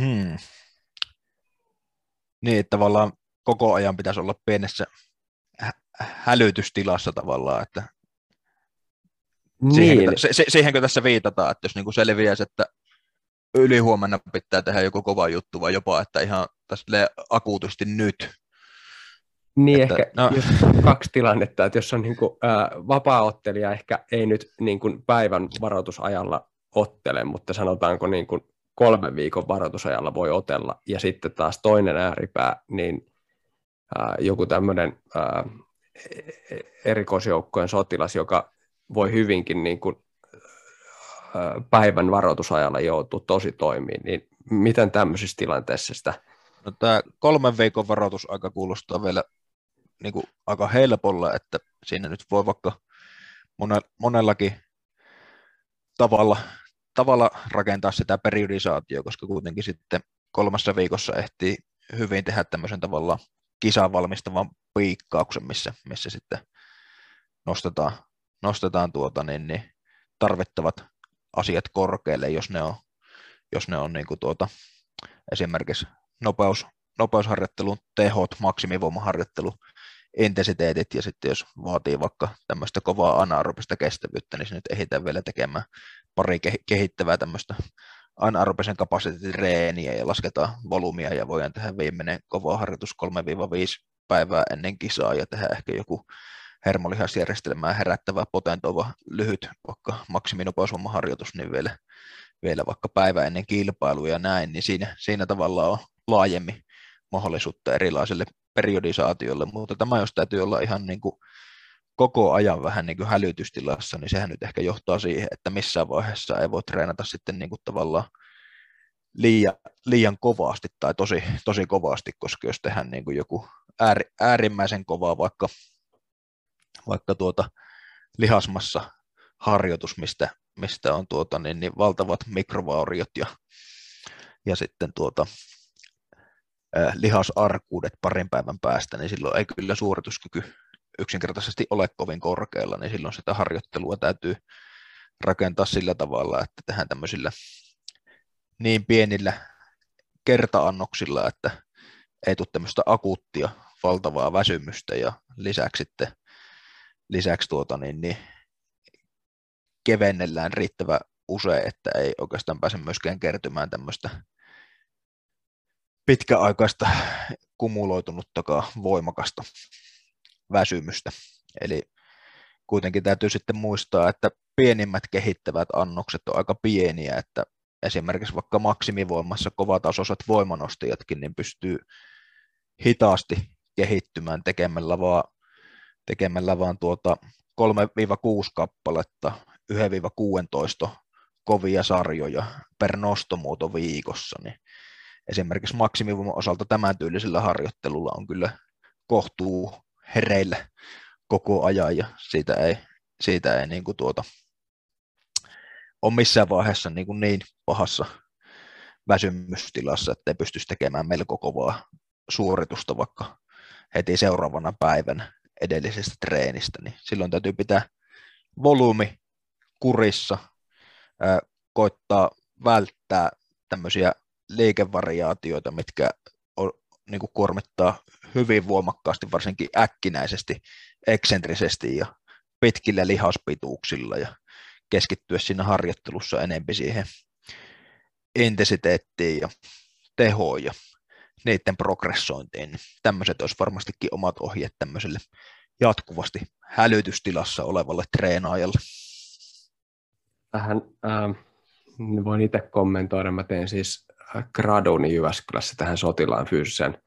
Hmm. Niin, tavallaan koko ajan pitäisi olla pienessä hälytystilassa tavallaan, että niin. Siihenkö, se, siihenkö tässä viitataan, että jos niinku selviäisi, että ylihuomenna pitää tehdä joku kova juttu, vai jopa, että ihan tässä akuutisti nyt. Niin, että, ehkä no. Jos kaksi tilannetta, että jos on niinku, ää, vapaa-ottelija, ehkä ei nyt niinku päivän varoitusajalla ottele, mutta sanotaanko niinku kolmen viikon varoitusajalla voi otella, ja sitten taas toinen ääripää, niin ää, joku tämmöinen ää, erikoisjoukkojen sotilas, joka voi hyvinkin niin kuin, ää, päivän varoitusajalla joutua tosi toimiin, niin miten tämmöisissä tilanteissa sitä? No, tämä kolmen viikon varoitusaika kuulostaa vielä niin kuin aika helpolla, että siinä nyt voi vaikka monellakin tavalla tavalla rakentaa sitä periodisaatioa, koska kuitenkin sitten kolmessa viikossa ehtii hyvin tehdä tämmöisen tavallaan kisaan valmistavan piikkauksen, missä, missä sitten nostetaan, nostetaan tuota, niin, niin tarvittavat asiat korkealle, jos ne on, jos ne on niin kuin tuota, esimerkiksi nopeus, nopeusharjoittelun tehot, maksimivoimaharjoittelu, intensiteetit, ja sitten jos vaatii vaikka tämmöistä kovaa anaerobista kestävyyttä, niin se nyt ehditään vielä tekemään pari kehittävää tämmöistä anaerobisen kapasiteetin reeniä ja lasketaan volyymia ja voidaan tehdä viimeinen kova harjoitus kolme viiva viisi päivää ennen kisaa ja tehdä ehkä joku hermolihasjärjestelmää herättävä potentova lyhyt vaikka maksiminopausvoimaharjoitus niin vielä, vielä vaikka päivä ennen kilpailuja ja näin, niin siinä, siinä tavalla on laajemmin mahdollisuutta erilaiselle periodisaatiolle, mutta tämä jos täytyy olla ihan niin kuin koko ajan vähän niin kuin hälytystilassa, niin sehän nyt ehkä johtaa siihen, että missään vaiheessa ei voi treenata sitten niin kuin tavallaan liian, liian kovasti tai tosi, tosi kovasti, koska jos tehdään niin kuin joku äär, äärimmäisen kovaa vaikka, vaikka tuota lihasmassaharjoitus, mistä, mistä on tuota niin, niin valtavat mikrovauriot ja, ja sitten tuota lihasarkuudet parin päivän päästä, niin silloin ei kyllä suorituskyky yksinkertaisesti ole kovin korkealla, niin silloin sitä harjoittelua täytyy rakentaa sillä tavalla, että tehdään tämmöisillä niin pienillä kertaannoksilla, että ei tule tämmöistä akuuttia, valtavaa väsymystä ja lisäksi, sitten, lisäksi tuota niin, niin kevennellään riittävän usein, että ei oikeastaan pääse myöskään kertymään tämmöistä pitkäaikaista kumuloitunuttakaan voimakasta väsymystä. Eli kuitenkin täytyy sitten muistaa, että pienimmät kehittävät annokset on aika pieniä, että esimerkiksi vaikka maksimivoimassa kovatasoiset voimanostajatkin niin pystyy hitaasti kehittymään tekemällä vaan, tekemällä vaan tuota kolme kuusi kappaletta yhdestä kuuteentoista kovia sarjoja per nostomuoto viikossa, niin esimerkiksi maksimivoiman osalta tämän tyylisellä harjoittelulla on kyllä kohtuu hereillä koko ajan ja siitä ei, siitä ei niin kuin tuota, ole missään vaiheessa niin, kuin niin pahassa väsymystilassa, että ei pystyisi tekemään melko kovaa suoritusta vaikka heti seuraavana päivänä edellisestä treenistä. Niin silloin täytyy pitää volyymi kurissa, koittaa välttää tämmöisiä liikevariaatioita, mitkä on, niin kuin kuormittaa hyvin voimakkaasti, varsinkin äkkinäisesti, eksentrisesti ja pitkillä lihaspituuksilla ja keskittyä siinä harjoittelussa enemmän siihen intensiteettiin ja tehoon ja niiden progressointiin. Tämmöiset olisi varmastikin omat ohjeet tämmöiselle jatkuvasti hälytystilassa olevalle treenaajalle. Tähän äh, voin itse kommentoida. Mä tein siis graduni Jyväskylässä tähän sotilaan fyysiseen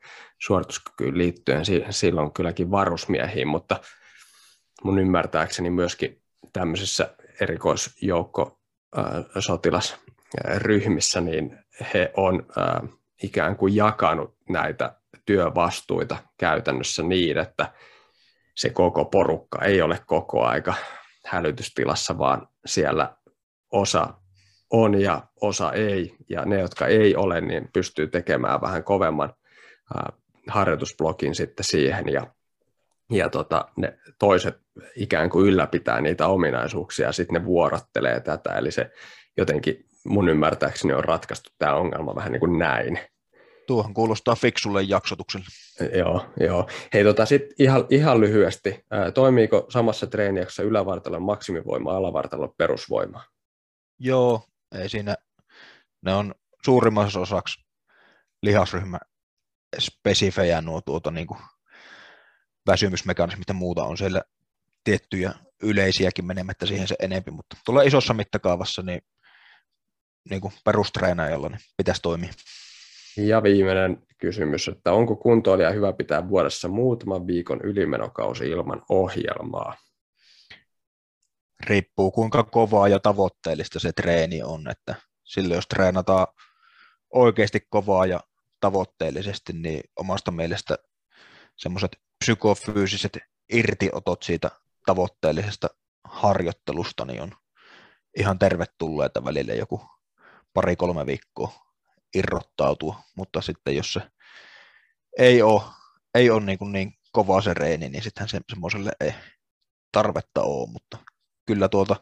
suorituskykyyn liittyen, silloin kylläkin varusmiehiin, mutta mun ymmärtääkseni myöskin tämmöisissä erikoisjoukko sotilasryhmissä, niin he on ikään kuin jakanut näitä työvastuita käytännössä niin, että se koko porukka ei ole koko aika hälytystilassa, vaan siellä osa on ja osa ei, ja ne, jotka ei ole, niin pystyy tekemään vähän kovemman äh, harjoitusblokin sitten siihen, ja, ja tota, ne toiset ikään kuin ylläpitää niitä ominaisuuksia, ja sitten ne vuorottelee tätä, eli se jotenkin mun ymmärtääkseni on ratkaistu tämä ongelma vähän niin kuin näin. Tuohon kuulostaa fiksulle jaksotukselle. Joo, joo. Hei, tota, sitten ihan, ihan lyhyesti, äh, toimiiko samassa treenijaksossa ylävartalon maksimivoima, alavartalon perusvoima? Joo. Ei siinä, ne on suurimmassa osaksi lihasryhmä spesifejä nuo tuota niin kuin väsymysmekanismit ja muuta on siellä tiettyjä yleisiäkin menemättä siihen se enempi, mutta tuolla isossa mittakaavassa niin, niin kuin perustreenaajalla niin pitäisi toimia. Ja viimeinen kysymys, että onko kuntoilija hyvä pitää vuodessa muutaman viikon ylimenokausi ilman ohjelmaa? Riippuu kuinka kovaa ja tavoitteellista se treeni on, että silloin jos treenataan oikeasti kovaa ja tavoitteellisesti, niin omasta mielestä semmoiset psykofyysiset irtiotot siitä tavoitteellisesta harjoittelusta niin on ihan tervetulleita välillä joku pari-kolme viikkoa irrottautua, mutta sitten jos se ei ole, ei ole niin, niin kovaa se treeni, niin sittenhän se, semmoiselle ei tarvetta ole, mutta kyllä tuota,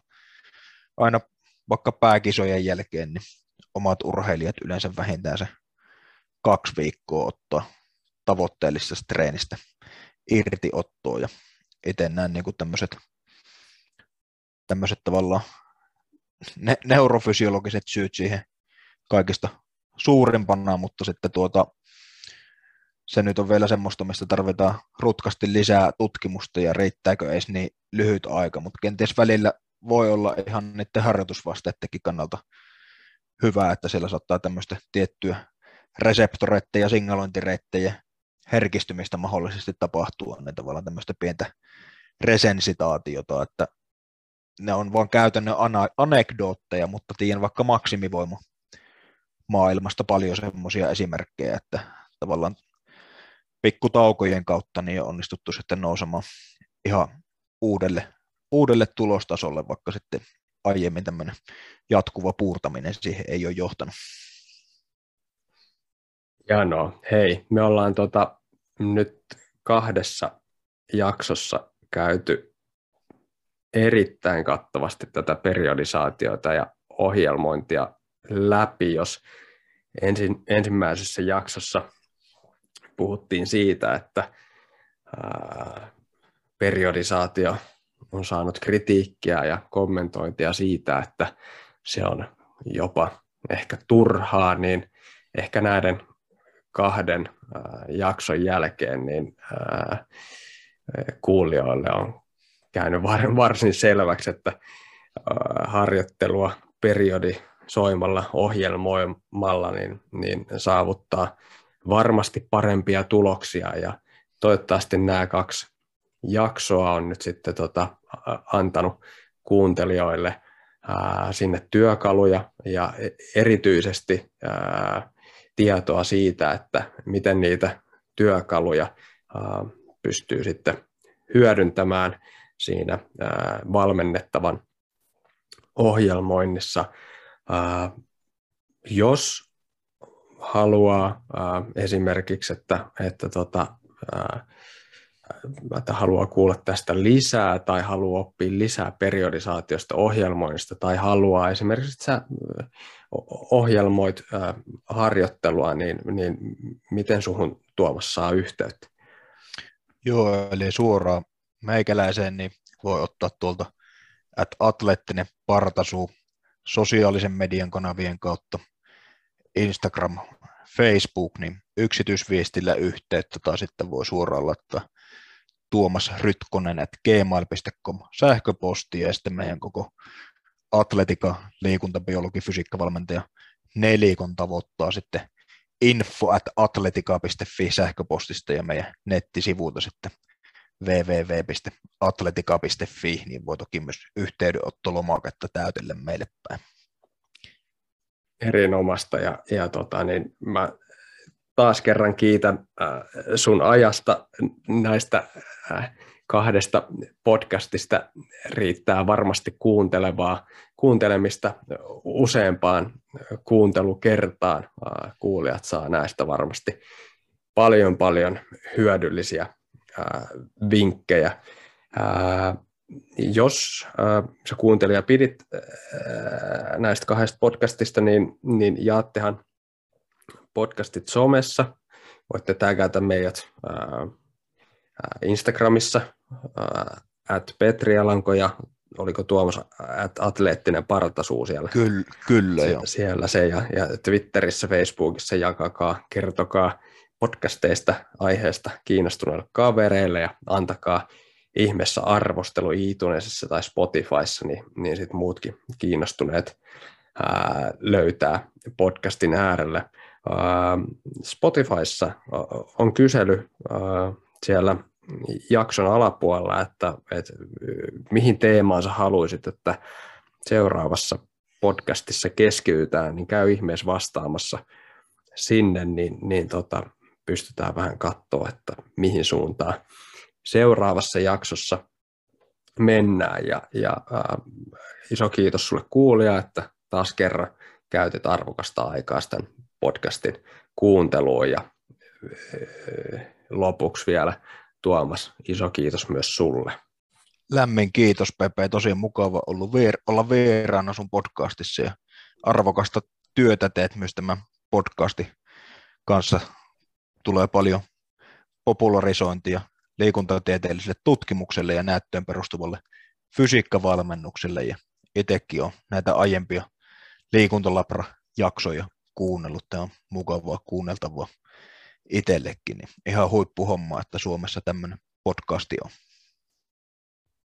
aina vaikka pääkisojen jälkeen niin omat urheilijat yleensä vähintään se kaksi viikkoa ottaa tavoitteellisesta treenistä irtiottoa ja itse näen niin kuin tämmöiset, tämmöiset tavallaan ne, neurofysiologiset syyt siihen kaikista suurimpana, mutta sitten tuota, se nyt on vielä semmoista, mistä tarvitaan rutkasti lisää tutkimusta ja riittääkö edes niin lyhyt aika, mutta kenties välillä voi olla ihan niiden harjoitusvasteidenkin kannalta hyvä, että siellä saattaa tämmöistä tiettyä reseptoreittejä, signalointireittejä, herkistymistä mahdollisesti tapahtua, niin tavallaan tämmöistä pientä resensitaatiota, että ne on vaan käytännön ana- anekdootteja, mutta tiedän vaikka maksimivoima maailmasta paljon semmoisia esimerkkejä, että tavallaan pikkutaukojen kautta niin on onnistuttu sitten nousemaan ihan uudelle, uudelle tulostasolle, vaikka sitten aiemmin tämmöinen jatkuva puurtaminen siihen ei ole johtanut. Jano, hei, me ollaan tota, nyt kahdessa jaksossa käyty erittäin kattavasti tätä periodisaatiota ja ohjelmointia läpi, jos ensin, ensimmäisessä jaksossa puhuttiin siitä, että ää, periodisaatio on saanut kritiikkiä ja kommentointia siitä, että se on jopa ehkä turhaa, niin ehkä näiden kahden ää, jakson jälkeen niin ää, kuulijoille on käynyt var, varsin selväksi, että ää, harjoittelua periodisoimalla, ohjelmoimalla niin, niin saavuttaa varmasti parempia tuloksia, ja toivottavasti nämä kaksi jaksoa on nyt sitten tota, antanut kuuntelijoille ää, sinne työkaluja ja erityisesti ää, tietoa siitä, että miten niitä työkaluja ää, pystyy sitten hyödyntämään siinä ää, valmennettavan ohjelmoinnissa. Ää, jos haluaa äh, esimerkiksi, että, että, tota, äh, että haluaa kuulla tästä lisää tai haluaa oppia lisää periodisaatiosta, ohjelmoinnista tai haluaa esimerkiksi, että sä ohjelmoit äh, harjoittelua, niin, niin miten suhun Tuomas saa yhteyttä? Joo, eli suoraan meikäläiseen niin voi ottaa tuolta Atleettinen Partasuu sosiaalisen median kanavien kautta, Instagram, Facebook, niin yksityisviestillä yhteyttä tai sitten voi suoraan laittaa Tuomas Rytkönen at gmail piste com sähköpostia ja sitten meidän koko atletiikka, liikunta, biologi, fysiikkavalmentaja nelikon tavoittaa sitten info at atletika piste fi sähköpostista ja meidän nettisivuilta sitten www piste atletika piste fi, niin voi toki myös yhteydenottolomaketta täytellä meille päin. Erinomaista ja, ja tota, niin mä taas kerran kiitän sun ajasta näistä kahdesta podcastista. Riittää varmasti kuuntelevaa, kuuntelemista useampaan kuuntelukertaan. Kuulijat saa näistä varmasti paljon paljon hyödyllisiä vinkkejä. Jos äh, sä kuuntelija pidit äh, näistä kahdesta podcastista, niin, niin jaattehan podcastit somessa. Voitte tägätä meidät äh, Instagramissa, äh, at Petri Alanko ja oliko Tuomas at Atleettinen Partasuu siellä. Kyllä, kyllä joo. Siellä se ja, ja Twitterissä, Facebookissa jakakaa, kertokaa podcasteista, aiheesta kiinnostuneille kavereille ja antakaa ihmeessä arvostelu iTunesissa tai Spotifyssa, niin, niin sitten muutkin kiinnostuneet ää, löytää podcastin äärelle. Ää, Spotifyssa on kysely ää, siellä jakson alapuolella, että et, mihin teemaan sä haluisit, että seuraavassa podcastissa keskitytään, niin käy ihmeessä vastaamassa sinne, niin, niin tota, pystytään vähän katsoa, että mihin suuntaan seuraavassa jaksossa mennään, ja, ja äh, iso kiitos sulle kuulija, että taas kerran käytit arvokasta aikaa tämän podcastin kuunteluun, ja äh, lopuksi vielä Tuomas, iso kiitos myös sulle. Lämmin kiitos Pepe, tosiaan mukava ollut vier- olla vieraana sun podcastissa, ja arvokasta työtä teet myös tämän podcastin kanssa, tulee paljon popularisointia liikuntatieteelliselle tutkimukselle ja näyttöön perustuvalle fysiikkavalmennukselle, ja itsekin on näitä aiempia Liikuntalabra-jaksoja kuunnellut. Tämä on mukavaa kuunneltavaa itsellekin. Ihan huippuhomma, että Suomessa tämmöinen podcasti on.